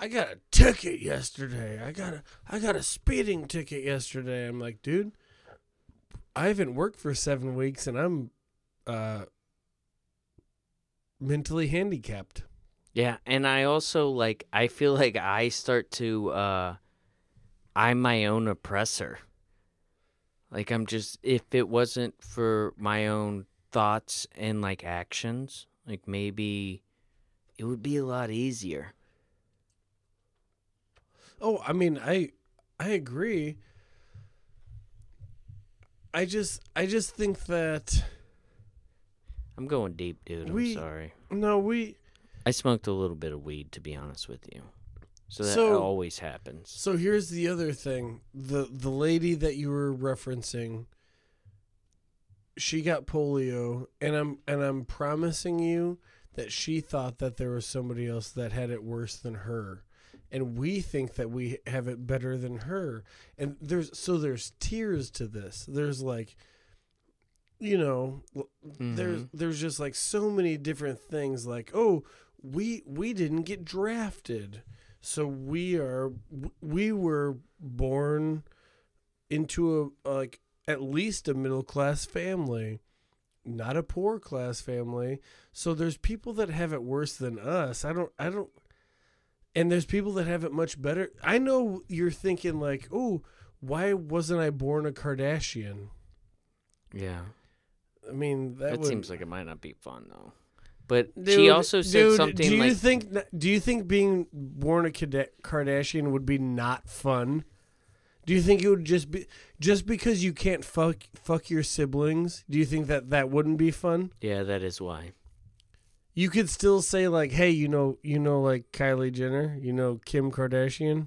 I got a ticket yesterday. I got a I got a speeding ticket yesterday. I'm like, dude, I haven't worked for seven weeks and I'm uh, mentally handicapped. Yeah, and I also like I feel like I start to uh, I'm my own oppressor. Like I'm just if it wasn't for my own thoughts and like actions, like maybe it would be a lot easier. Oh, I mean, I, I agree. I just, I just think that. I'm going deep, dude. We, I'm sorry. No, we. I smoked a little bit of weed, to be honest with you. So that so, always happens. So here's the other thing: the the lady that you were referencing. She got polio, and I'm and I'm promising you that she thought that there was somebody else that had it worse than her. And we think that we have it better than her. And there's so there's tiers to this. There's like, you know, mm-hmm. there's there's just like so many different things like, oh, we we didn't get drafted. So we are we were born into a like at least a middle class family, not a poor class family. So there's people that have it worse than us. I don't I don't. And there's people that have it much better. I know you're thinking like, oh, why wasn't I born a Kardashian? Yeah. I mean, that, that would... seems like it might not be fun, though. But dude, she also said dude, something do you like... Think, do you think being born a Kardashian would be not fun? Do you think it would just be... Just because you can't fuck, fuck your siblings, do you think that that wouldn't be fun? Yeah, that is why. You could still say like, hey, you know, you know, like Kylie Jenner, you know, Kim Kardashian.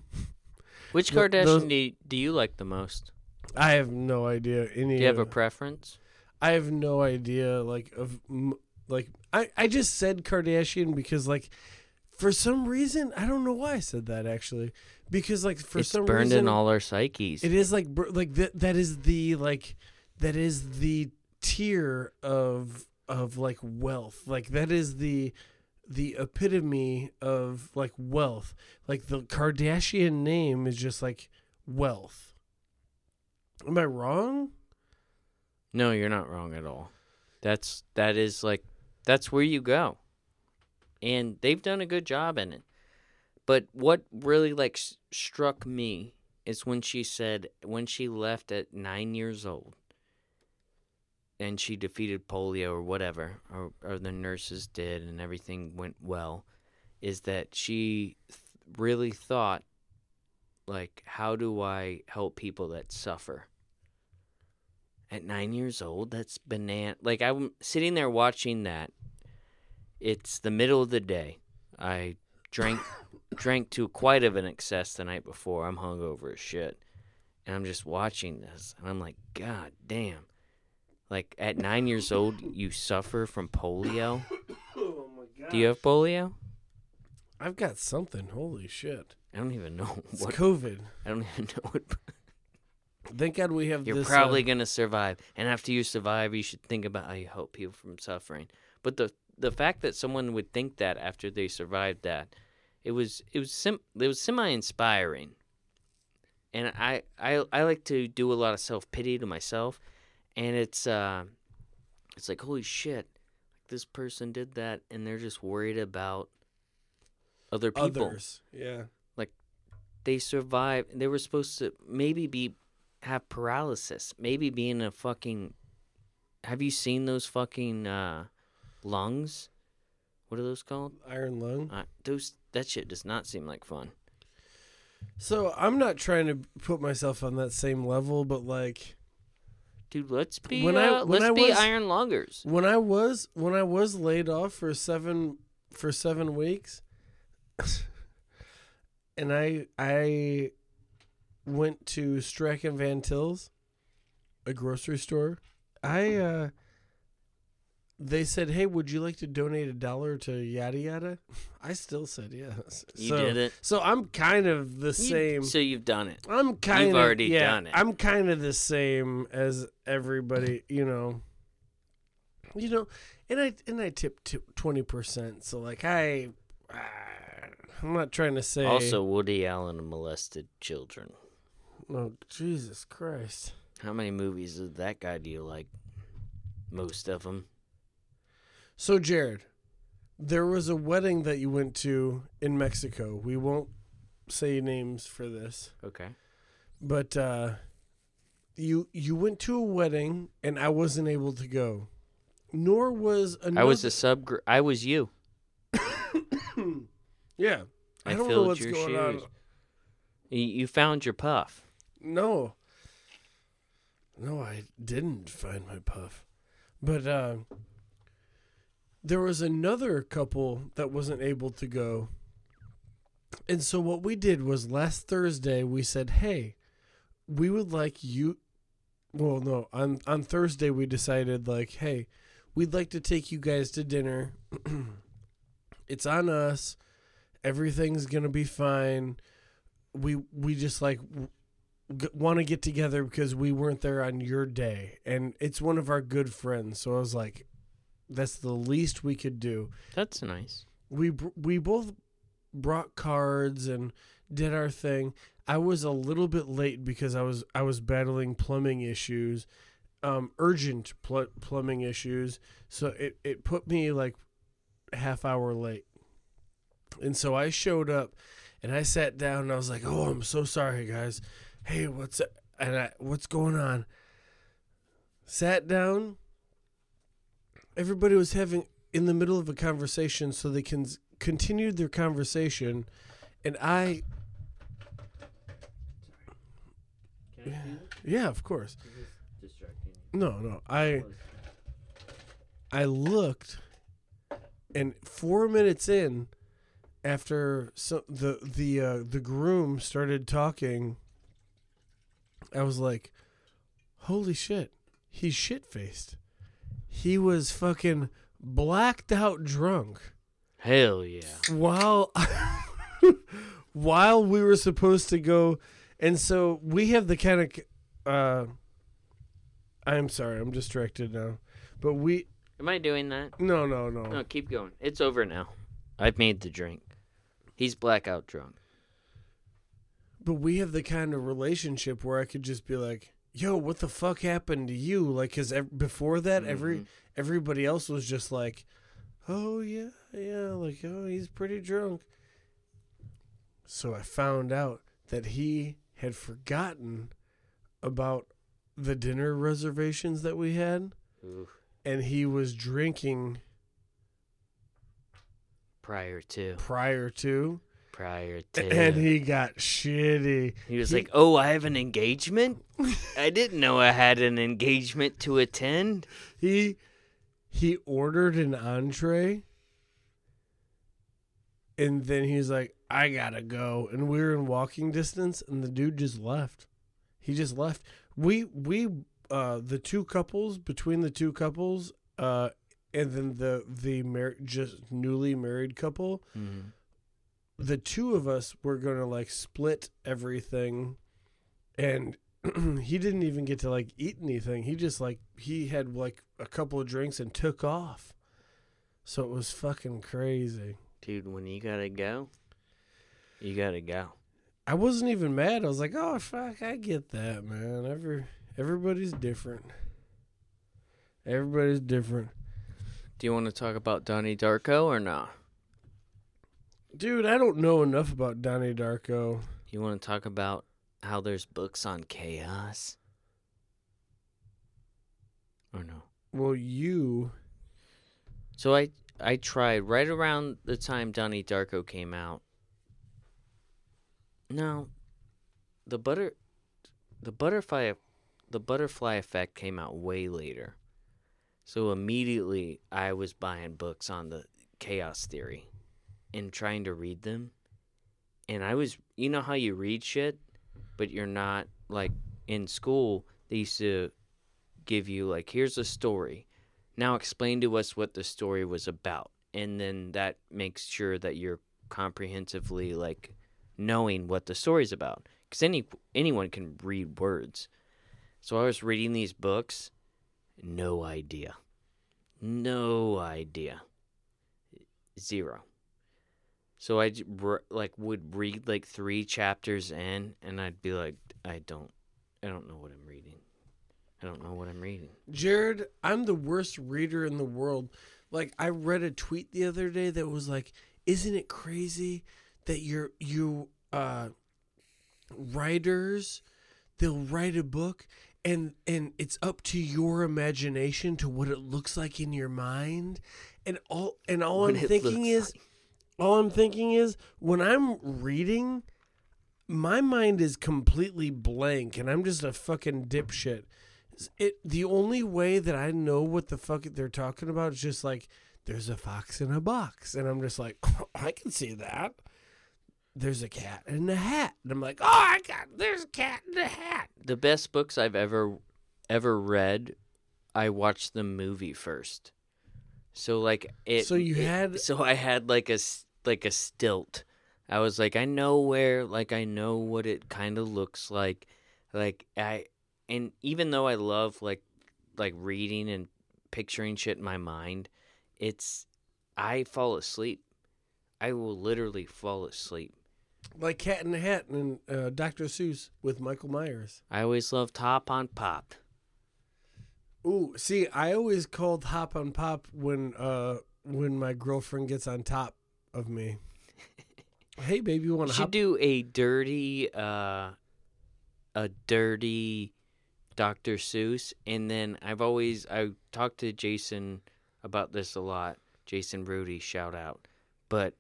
Which Kardashian Those, do, you, do you like the most? I have no idea. Any do you have a preference? I have no idea. Like, of like, I, I just said Kardashian because like, for some reason, I don't know why I said that actually. Because like for it's some reason, it's burned in all our psyches. It is like like that. That is the like that is the tier of. Of like wealth, like that is the the epitome of like wealth. Like the Kardashian name is just like wealth. Am I wrong? No, you're not wrong at all. That's that is like that's where you go, and they've done a good job in it. But what really like struck me is when she said when she left at nine years old and she defeated polio or whatever, or, or the nurses did and everything went well, is that she th- really thought, like, how do I help people that suffer? At nine years old, that's banana. Like, I'm sitting there watching that. It's the middle of the day. I drank drank to quite of an excess the night before. I'm hungover as shit. And I'm just watching this. And I'm like, God damn. Like, at nine years old, you suffer from polio? Oh, my God. Do you have polio? I've got something. Holy shit. I don't even know. It's what, COVID. I don't even know what... Thank God we have You're this. You're probably uh, going to survive. And after you survive, you should think about how you help people from suffering. But the the fact that someone would think that after they survived that, it was it was sim- it was semi-inspiring. And I, I I like to do a lot of self-pity to myself. And it's uh, it's like, holy shit, this person did that, and they're just worried about other people. Others, yeah. Like, they survived. They were supposed to maybe be... have paralysis, maybe being a fucking... Have you seen those fucking uh, lungs? What are those called? Iron lung? Uh, those That shit does not seem like fun. So, I'm not trying to put myself on that same level, but like... Dude, let's be when uh, I, when let's I be was, iron lungers. When I was when I was laid off for seven for seven weeks, and I I... went to Streck and Van Til's, a grocery store. I, uh, they said, hey, would you like to donate a dollar to yada yada? I still said yes. You so, did it. So I'm kind of the you, same. So you've done it. I'm kind you've of already yeah, done it. I'm kind of the same as everybody, you know. You know, and I and I tip twenty percent. So like I, I'm not trying to say. Also, Woody Allen molested children. Oh, Jesus Christ. How many movies of that guy do you like? Most of them. So, Jared, there was a wedding that you went to in Mexico. We won't say names for this. Okay. But uh, you you went to a wedding, and I wasn't able to go. Nor was another... I was a subgroup. I was you. Yeah. I, I don't know what's your going shoes. on. You found your puff. No. No, I didn't find my puff. But uh, there was another couple that wasn't able to go. And so what we did was last Thursday we said, hey, we would like you. Well, no, on, on Thursday we decided like, hey, we'd like to take you guys to dinner. It's on us. Everything's going to be fine. We we just like g- want to get together because we weren't there on your day, and it's one of our good friends. So I was like, that's the least we could do. That's nice. We we both brought cards and did our thing. I was a little bit late because I was I was battling plumbing issues, um, urgent pl- plumbing issues. So it, it put me like half hour late, and so I showed up. And I sat down and I was like, "Oh, I'm so sorry, guys. Hey, what's and I, what's going on?" Sat down. Everybody was having in the middle of a conversation, so they can continued their conversation, and I. Sorry. Can I do that? Yeah, of course. Is this distracting? No, no. I. I looked, and four minutes in. After so the the uh, the groom started talking, I was like, "Holy shit, he's shit faced. He was fucking blacked out drunk." Hell yeah! While while we were supposed to go, and so we have the kind of. Uh, I'm sorry, I'm distracted now, but we. Am I doing that? No, no, no. No, keep going. It's over now. I've made the drink. He's blackout drunk. But we have the kind of relationship where I could just be like, yo, what the fuck happened to you? Like, because ev- before that, mm-hmm. every everybody else was just like, oh, yeah, yeah, like, oh, he's pretty drunk. So I found out that he had forgotten about the dinner reservations that we had. Oof. And he was drinking prior to prior to prior to and he got shitty. He was he, like, "Oh, I have an engagement? I didn't know I had an engagement to attend." He he ordered an entree and then he's like, "I got to go." And we were in walking distance and the dude just left. He just left. We we Uh, the two couples, between the two couples, uh, and then the the mar- just newly married couple, mm-hmm. the two of us were going to, like, split everything, and he didn't even get to, like, eat anything. He just, like, he had, like, a couple of drinks and took off. So it was fucking crazy. Dude, when you gotta go, you gotta go. I wasn't even mad. I was like, oh, fuck, I get that, man. Every... Everybody's different. Everybody's different. Do you want to talk about Donnie Darko or not? Dude, I don't know enough about Donnie Darko. You want to talk about how there's books on chaos? Or no? Well, you... So I, I tried right around the time Donnie Darko came out. No. The butter... The butterfly... The Butterfly Effect came out way later. So immediately I was buying books on the chaos theory and trying to read them. And I was, you know how you read shit, but you're not, like, in school, they used to give you, like, here's a story. Now explain to us what the story was about. And then that makes sure that you're comprehensively, like, knowing what the story's about. Because any, anyone can read words. So I was reading these books, no idea. No idea. Zero. So I like would read like three chapters in and I'd be like, I don't I don't know what I'm reading. I don't know what I'm reading. Jared, I'm the worst reader in the world. Like, I read a tweet the other day that was like, isn't it crazy that you're you uh writers, they'll write a book and and it's up to your imagination to what it looks like in your mind. And all and all I'm thinking is all I'm thinking is when I'm reading, my mind is completely blank and I'm just a fucking dipshit. It the only way that I know what the fuck they're talking about is just like, there's a fox in a box. And I'm just like, oh, I can see that. There's a cat in a hat. And I'm like, oh, I got, there's a cat in a hat. The best books I've ever, ever read, I watched the movie first. So, like, it. So you it, had. So I had, like, a, like, a stilt. I was like, I know where, like, I know what it kind of looks like. Like, I, and even though I love, like, like, reading and picturing shit in my mind, it's, I fall asleep. I will literally fall asleep. Like Cat in the Hat and uh, Doctor Seuss with Michael Myers. I always loved Hop on Pop. Ooh, see, I always called Hop on Pop when uh, when my girlfriend gets on top of me. Hey, baby, you want to hop? You should do a dirty, uh, a dirty Doctor Seuss. And then I've always, I talked to Jason about this a lot. Jason Rudy, shout out. But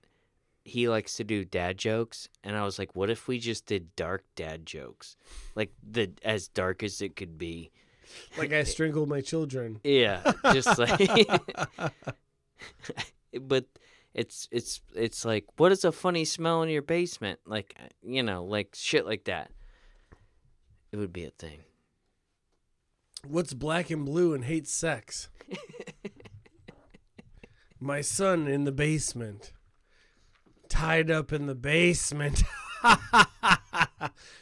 he likes to do dad jokes, and I was like, what if we just did dark dad jokes? Like, the as dark as it could be. Like, I strangled my children. Yeah, just like... But it's it's it's like, what is a funny smell in your basement? Like, you know, like, shit like that. It would be a thing. What's black and blue and hates sex? My son in the basement. Tied up in the basement.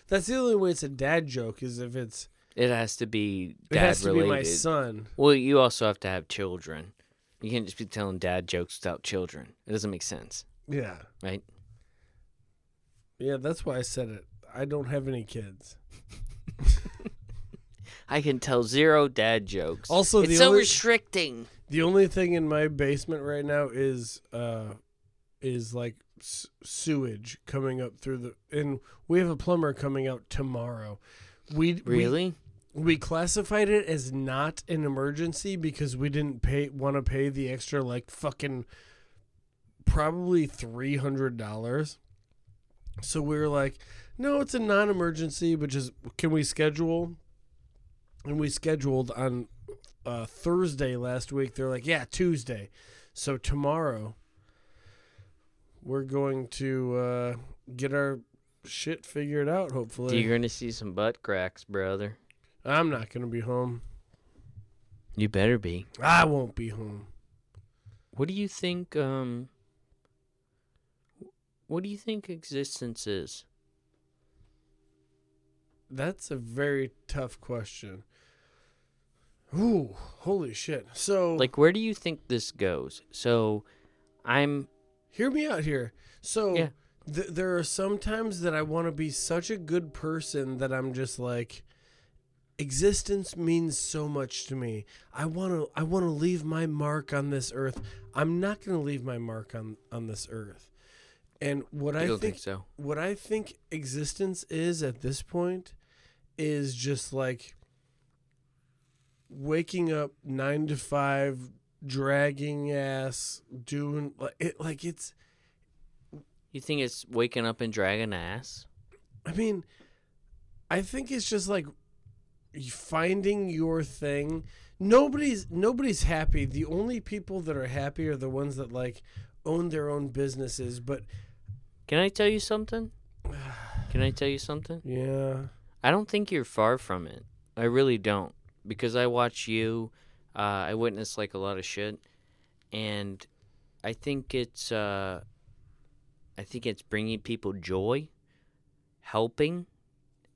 That's the only way it's a dad joke, is if it's... It has to be dad-related. It has to be my son. Well, you also have to have children. You can't just be telling dad jokes without children. It doesn't make sense. Yeah. Right? Yeah, that's why I said it. I don't have any kids. I can tell zero dad jokes. Also, It's the so only, restricting. The only thing in my basement right now is... Uh, is like sewage coming up through the, and we have a plumber coming out tomorrow. We really we, we classified it as not an emergency because we didn't pay want to pay the extra like fucking probably three hundred dollars. So we were like, no, it's a non-emergency, but just can we schedule? And we scheduled on uh, Thursday last week. They're like, yeah, Tuesday. So tomorrow we're going to uh, get our shit figured out, hopefully. You're going to see some butt cracks, brother. I'm not going to be home. You better be. I won't be home. What do you think, um... What do you think existence is? That's a very tough question. Ooh, holy shit. So... Like, where do you think this goes? So, I'm... Hear me out here. So yeah. th- there are some times that I want to be such a good person that I'm just like, existence means so much to me. I want to I want to leave my mark on this earth. I'm not going to leave my mark on, on this earth. And what I, I think, think so. What I think existence is at this point is just like waking up nine to five, dragging ass, doing like it, like it's. You think it's waking up and dragging ass? I mean, I think it's just like finding your thing. Nobody's nobody's happy. The only people that are happy are the ones that like own their own businesses. But can I tell you something? Can I tell you something? Yeah. I don't think you're far from it. I really don't, because I watch you. Uh, I witnessed, like, a lot of shit, and I think it's, uh, I think it's bringing people joy, helping,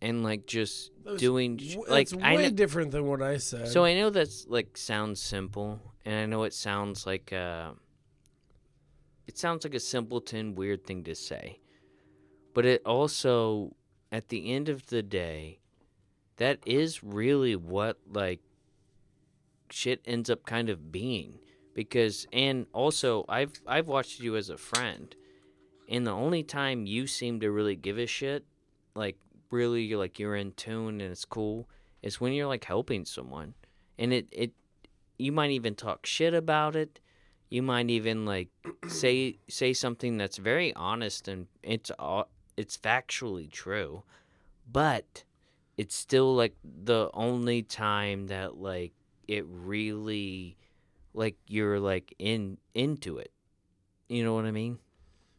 and, like, just that's, doing, w- like, it's way I kn- different than what I said. So I know that's, like, sounds simple, and I know it sounds like, uh, it sounds like a simpleton, weird thing to say, but it also, at the end of the day, that is really what, like, shit ends up kind of being, because and also I've I've watched you as a friend, and the only time you seem to really give a shit, like really you're like you're in tune and it's cool, is when you're like helping someone, and it it you might even talk shit about it, you might even like say say something that's very honest and it's all it's factually true, but it's still like the only time that like it really, like, you're, like, in into it. You know what I mean?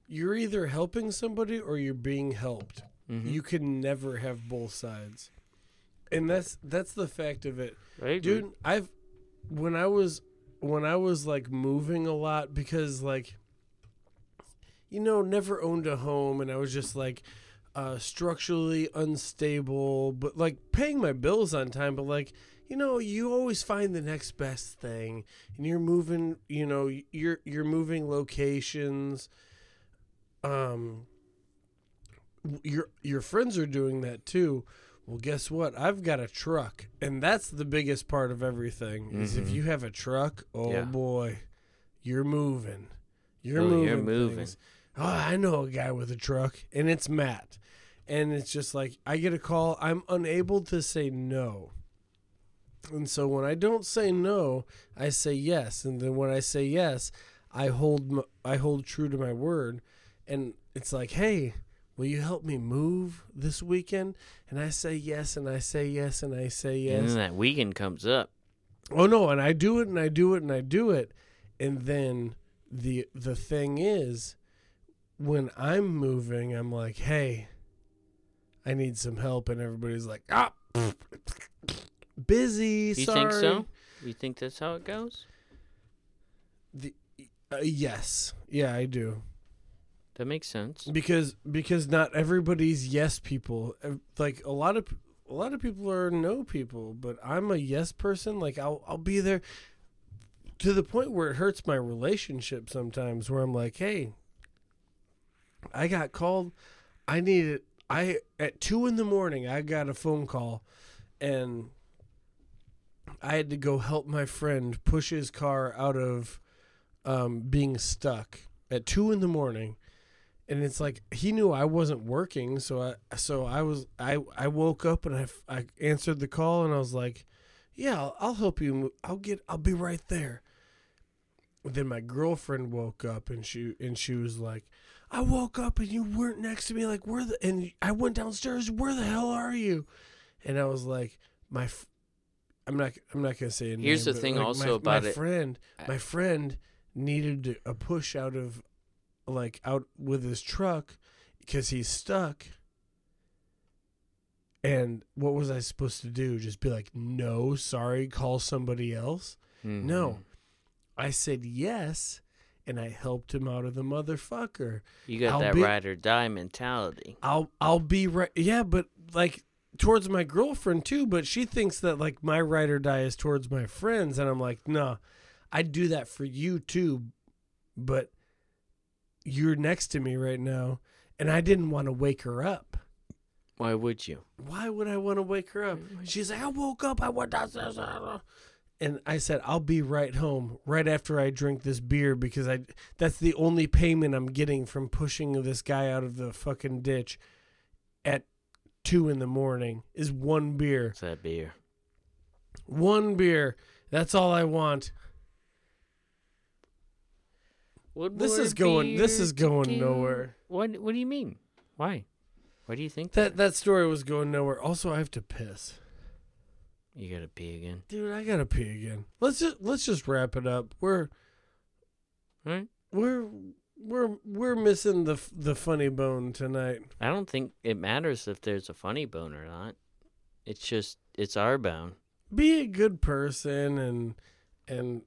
You're either helping somebody or you're being helped. Mm-hmm. You can never have both sides. And that's that's the fact of it. Right, dude, dude, I've, when I was, when I was, like, moving a lot because, like, you know, never owned a home and I was just, like, uh, structurally unstable, but, like, paying my bills on time, but, like, you know, you always find the next best thing, and you're moving, you know, you're you're moving locations. Um, your your friends are doing that too. Well, guess what? I've got a truck, and that's the biggest part of everything. Mm-hmm. Is if you have a truck, oh yeah. boy, you're moving, you're oh, moving, you're moving. Things. Oh, I know a guy with a truck, and it's Matt, and it's just like I get a call. I'm unable to say no. And so when I don't say no, I say yes. And then when I say yes, I hold my, I hold true to my word. And it's like, hey, will you help me move this weekend? And I say yes, and I say yes, and I say yes. And then that weekend comes up. Oh, no, and I do it, and I do it, and I do it. And then the the thing is, when I'm moving, I'm like, hey, I need some help. And everybody's like, ah, busy, you sorry. You think so? You think that's how it goes? The uh, yes. Yeah, I do. That makes sense. Because because not everybody's yes people. Like a lot of a lot of people are no people, but I'm a yes person. Like I'll I'll be there to the point where it hurts my relationship sometimes, where I'm like, "Hey, I got called. I needed I at two in the morning, I got a phone call and I had to go help my friend push his car out of um, being stuck at two in the morning. And it's like, he knew I wasn't working. So I, so I was, I, I woke up and I, I answered the call and I was like, yeah, I'll, I'll help you. I'll get, I'll be right there. And then my girlfriend woke up and she, and she was like, I woke up and you weren't next to me. Like, where the, and I went downstairs. Where the hell are you? And I was like, my, f- I'm not, I'm not going to say it. Here's name, the thing like also my, about my it. Friend, my friend needed a push out of, like out with his truck because he's stuck. And what was I supposed to do? Just be like, no, sorry, call somebody else? Mm-hmm. No. I said yes, and I helped him out of the motherfucker. You got I'll that be, ride or die mentality. I'll I'll be right. Yeah, but like towards my girlfriend too, but she thinks that like my ride or die is towards my friends. And I'm like, nah, I'd do that for you too, but you're next to me right now, and I didn't want to wake her up. Why would you? Why would I want to wake her up? She's like, I woke up. I went downstairs. And I said, I'll be right home right after I drink this beer because I that's the only payment I'm getting from pushing this guy out of the fucking ditch at two in the morning is one beer. It's that beer. One beer. That's all I want. What this is going. This is going can, nowhere. What What do you mean? Why? Why do you think that? that that story was going nowhere? Also, I have to piss. You gotta pee again, dude. I gotta pee again. Let's just Let's just wrap it up. We're All right. We're we're we're missing the the funny bone tonight. I don't think it matters if there's a funny bone or not. It's just it's our bone. Be a good person and and.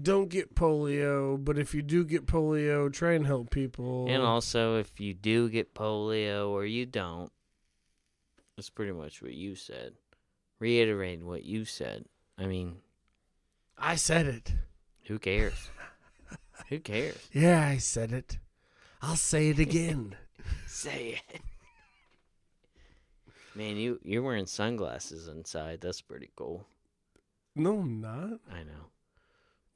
Don't get polio, but if you do get polio, try and help people. And also, if you do get polio or you don't, that's pretty much what you said. Reiterate what you said. I mean... I said it. Who cares? Who cares? Yeah, I said it. I'll say it again. Say it. Man, you, you're wearing sunglasses inside. That's pretty cool. No, I'm not. I know.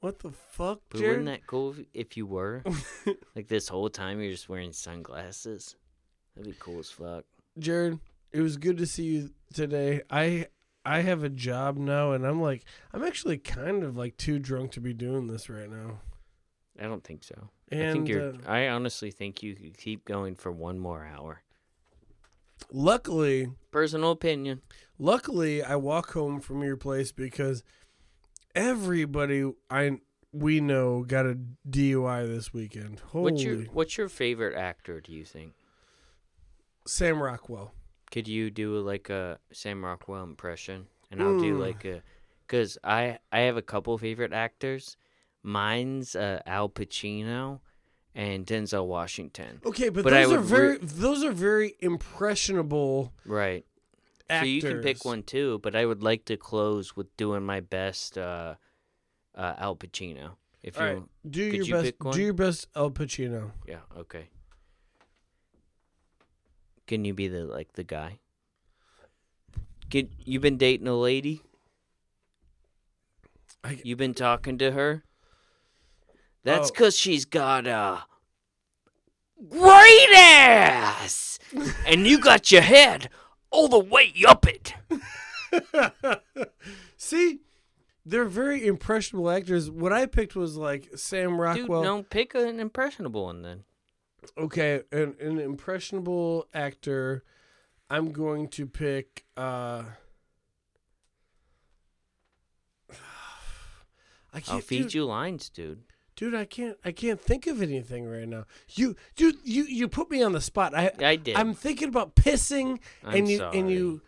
What the fuck, Jared? But wouldn't that cool if you were? Like this whole time you're just wearing sunglasses? That'd be cool as fuck. Jared, it was good to see you today. I I have a job now, and I'm like, I'm actually kind of like too drunk to be doing this right now. I don't think so. And, I think you're. Uh, I honestly think you could keep going for one more hour. Luckily, personal opinion. Luckily, I walk home from your place because. Everybody I we know got a D U I this weekend. Holy. What's your What's your favorite actor? Do you think Sam Rockwell? Could you do like a Sam Rockwell impression? And I'll mm. do like a because I I have a couple favorite actors. Mine's uh, Al Pacino and Denzel Washington. Okay, but, but those I are very re- those are very impressionable. Right. Actors. So you can pick one too, but I would like to close with doing my best uh, uh, Al Pacino. If All you right. do your you best, do your best Al Pacino. Yeah. Okay. Can you be the like the guy? Can you been dating a lady? I, you been talking to her? That's because oh. she's got a great ass, and you got your head. All the way up it. See, they're very impressionable actors. What I picked was like Sam Rockwell. Dude, don't pick an impressionable one then. Okay, an, an impressionable actor. I'm going to pick. Uh... I can't, I'll feed dude. you lines, dude. Dude, I can't. I can't think of anything right now. You, dude, you, you put me on the spot. I, I did. I'm thinking about pissing, I'm and you, sorry. and you.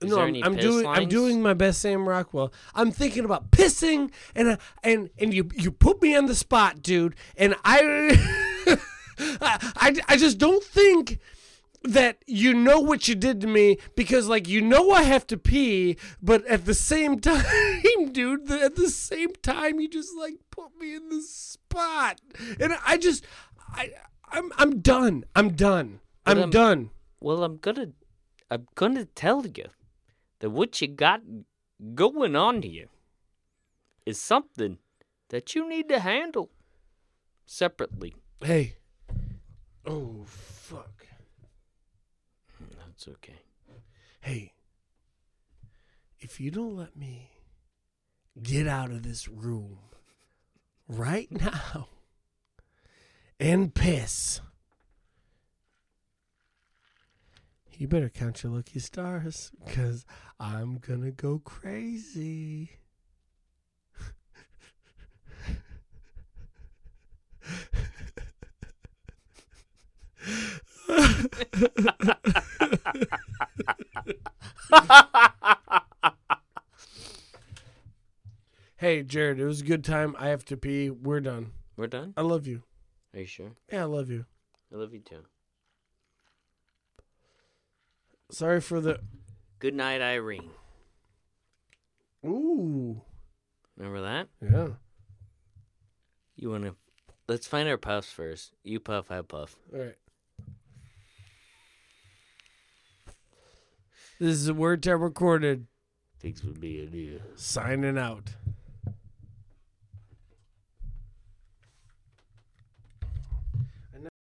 Is no, I'm, I'm doing. Lines? I'm doing my best, Sam Rockwell. I'm thinking about pissing, and I, and and you, you put me on the spot, dude. And I, I, I just don't think. That you know what you did to me because, like, you know I have to pee, but at the same time, dude, the, at the same time, you just like put me in the spot, and I just, I, I'm, I'm done. I'm done. I'm, I'm done. Well, I'm gonna, I'm gonna tell you that what you got going on here is something that you need to handle. separately. Hey. Oh, fuck. That's okay. Hey, if you don't let me get out of this room right now and piss, you better count your lucky stars, because I'm going to go crazy. Hey, Jared, it was a good time. I have to pee. We're done. We're done? I love you. Are you sure? Yeah, I love you. I love you too. Sorry for the... Good night, Irene. Ooh. Remember that? Yeah. You want to... Let's find our puffs first. You puff, I puff. All right. This is a word time recorded. Things would be a deal. Signing out.